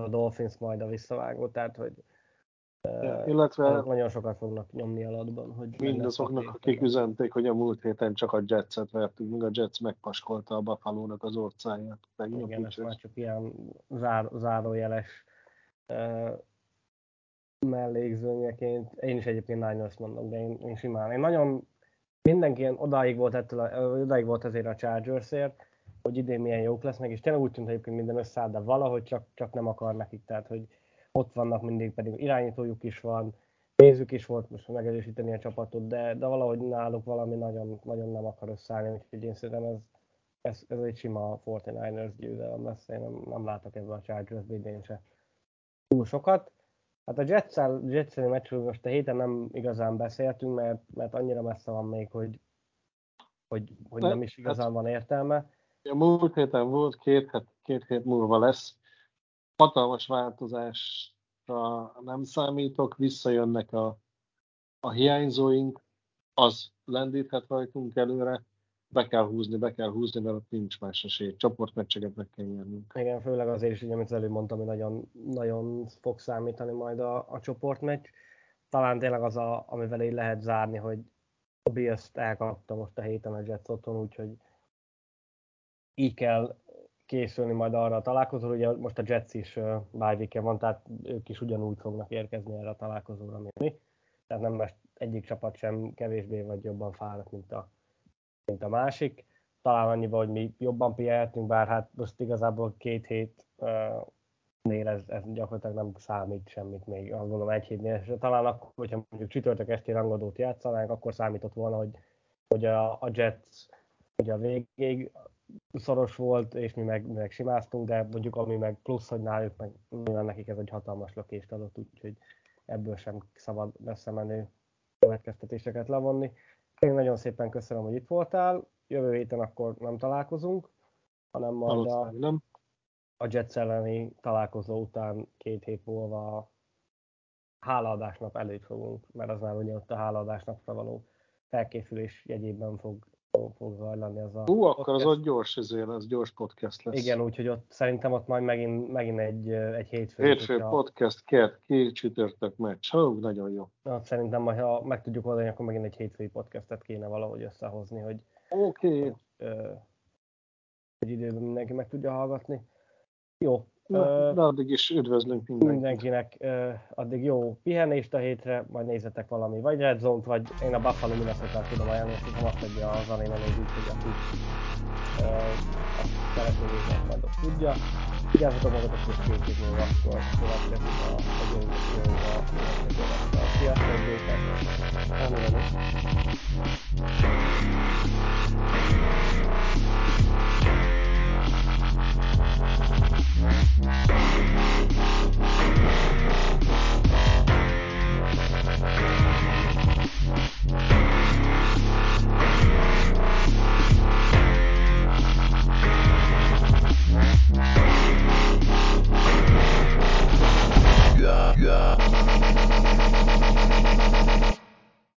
a Dolphins majd a visszavágó, tehát hogy illetve nagyon sokat fognak nyomni alatban. Hogy mindazoknak, akik üzenték, hogy a múlt héten csak a Jetset vertünk, meg a Jets megpaskolta a Buffalónak az orcáját. Igen, ez már csak ilyen zárójeles mellékzőnyeként. Én is egyébként Niners mondok, de én simán. Én nagyon mindenki odáig volt azért a Chargersért, hogy idén milyen jók lesznek, és tényleg úgy tűnt egyébként minden összeáll, de valahogy csak nem akar nekik, tehát hogy ott vannak mindig, pedig irányítójuk is van, pénzük is volt most megerősíteni a csapatot, de valahogy náluk valami nagyon, nagyon nem akar összeállni, úgyhogy én szerintem ez egy sima 49ers győzelem lesz, én nem látok ebben a Chargers idén se túl sokat. Hát a Jets-el meccsről most a héten nem igazán beszéltünk, mert annyira messze van még, hogy nem is igazán van értelme. A múlt héten volt, két hét múlva lesz. Hatalmas változásra nem számítok, visszajönnek a hiányzóink, az lendíthet rajtunk előre, be kell húzni, mert ott nincs más esély, csoportmeccseket meg kell nyernünk. Igen, főleg azért is, amit előbb mondtam, hogy nagyon, nagyon fog számítani majd a csoportmeccs. Talán tényleg az, amivel így lehet zárni, hogy a Bills-t elkapta most a héten a Jets otthon, úgyhogy így kell készülni majd arra a találkozóra, ugye most a Jets is bye week-en van, tehát ők is ugyanúgy fognak érkezni erre a találkozóra, mint mi. Tehát nem most egyik csapat sem kevésbé vagy jobban fáradt, mint a másik. Talán annyiban, hogy mi jobban pihenhetünk, bár hát most igazából két hétnél ez gyakorlatilag nem számít semmit még, azt gondolom egy hétnél. És talán akkor, hogyha mondjuk csütörtök estén rangadót játszanánk, akkor számított volna, hogy a Jets ugye a végig szoros volt, és mi meg simáztunk, de mondjuk ami meg plusz, hogy náluk meg nekik ez egy hatalmas lökést adott, úgyhogy ebből sem szabad messzemenő következtetéseket levonni. Én nagyon szépen köszönöm, hogy itt voltál. Jövő héten akkor nem találkozunk, hanem majd a Jets elleni találkozó után két hét múlva a hálaadás nap előtt fogunk, mert az már ugye ott a hálaadás napra való felkészülés jegyében fog zajlani ez a akkor podcast. Az ott gyors ezért, az gyors podcast lesz. Igen, úgyhogy ott szerintem ott majd megint egy hétfő. Hétfő podcast, két csütörtök meccs. Nagyon jó. Na, szerintem majd, ha meg tudjuk oldani, akkor megint egy hétfői podcastet kéne valahogy összehozni, hogy egy időben mindenki meg tudja hallgatni. Jó. De addig is üdvözlünk mindenkinek. Addig jó pihenést a hétre, majd nézzetek valami, vagy Red Zone-t, vagy én a Buffalo Minnesota-t tudom ajánlani, és tudom azt adja az aréna nézőt, hogy azt szeretném nézni, majd azt tudja. Vigyázzatok magatokat, és két múlva akkor következik a győzőt, a sziasztok,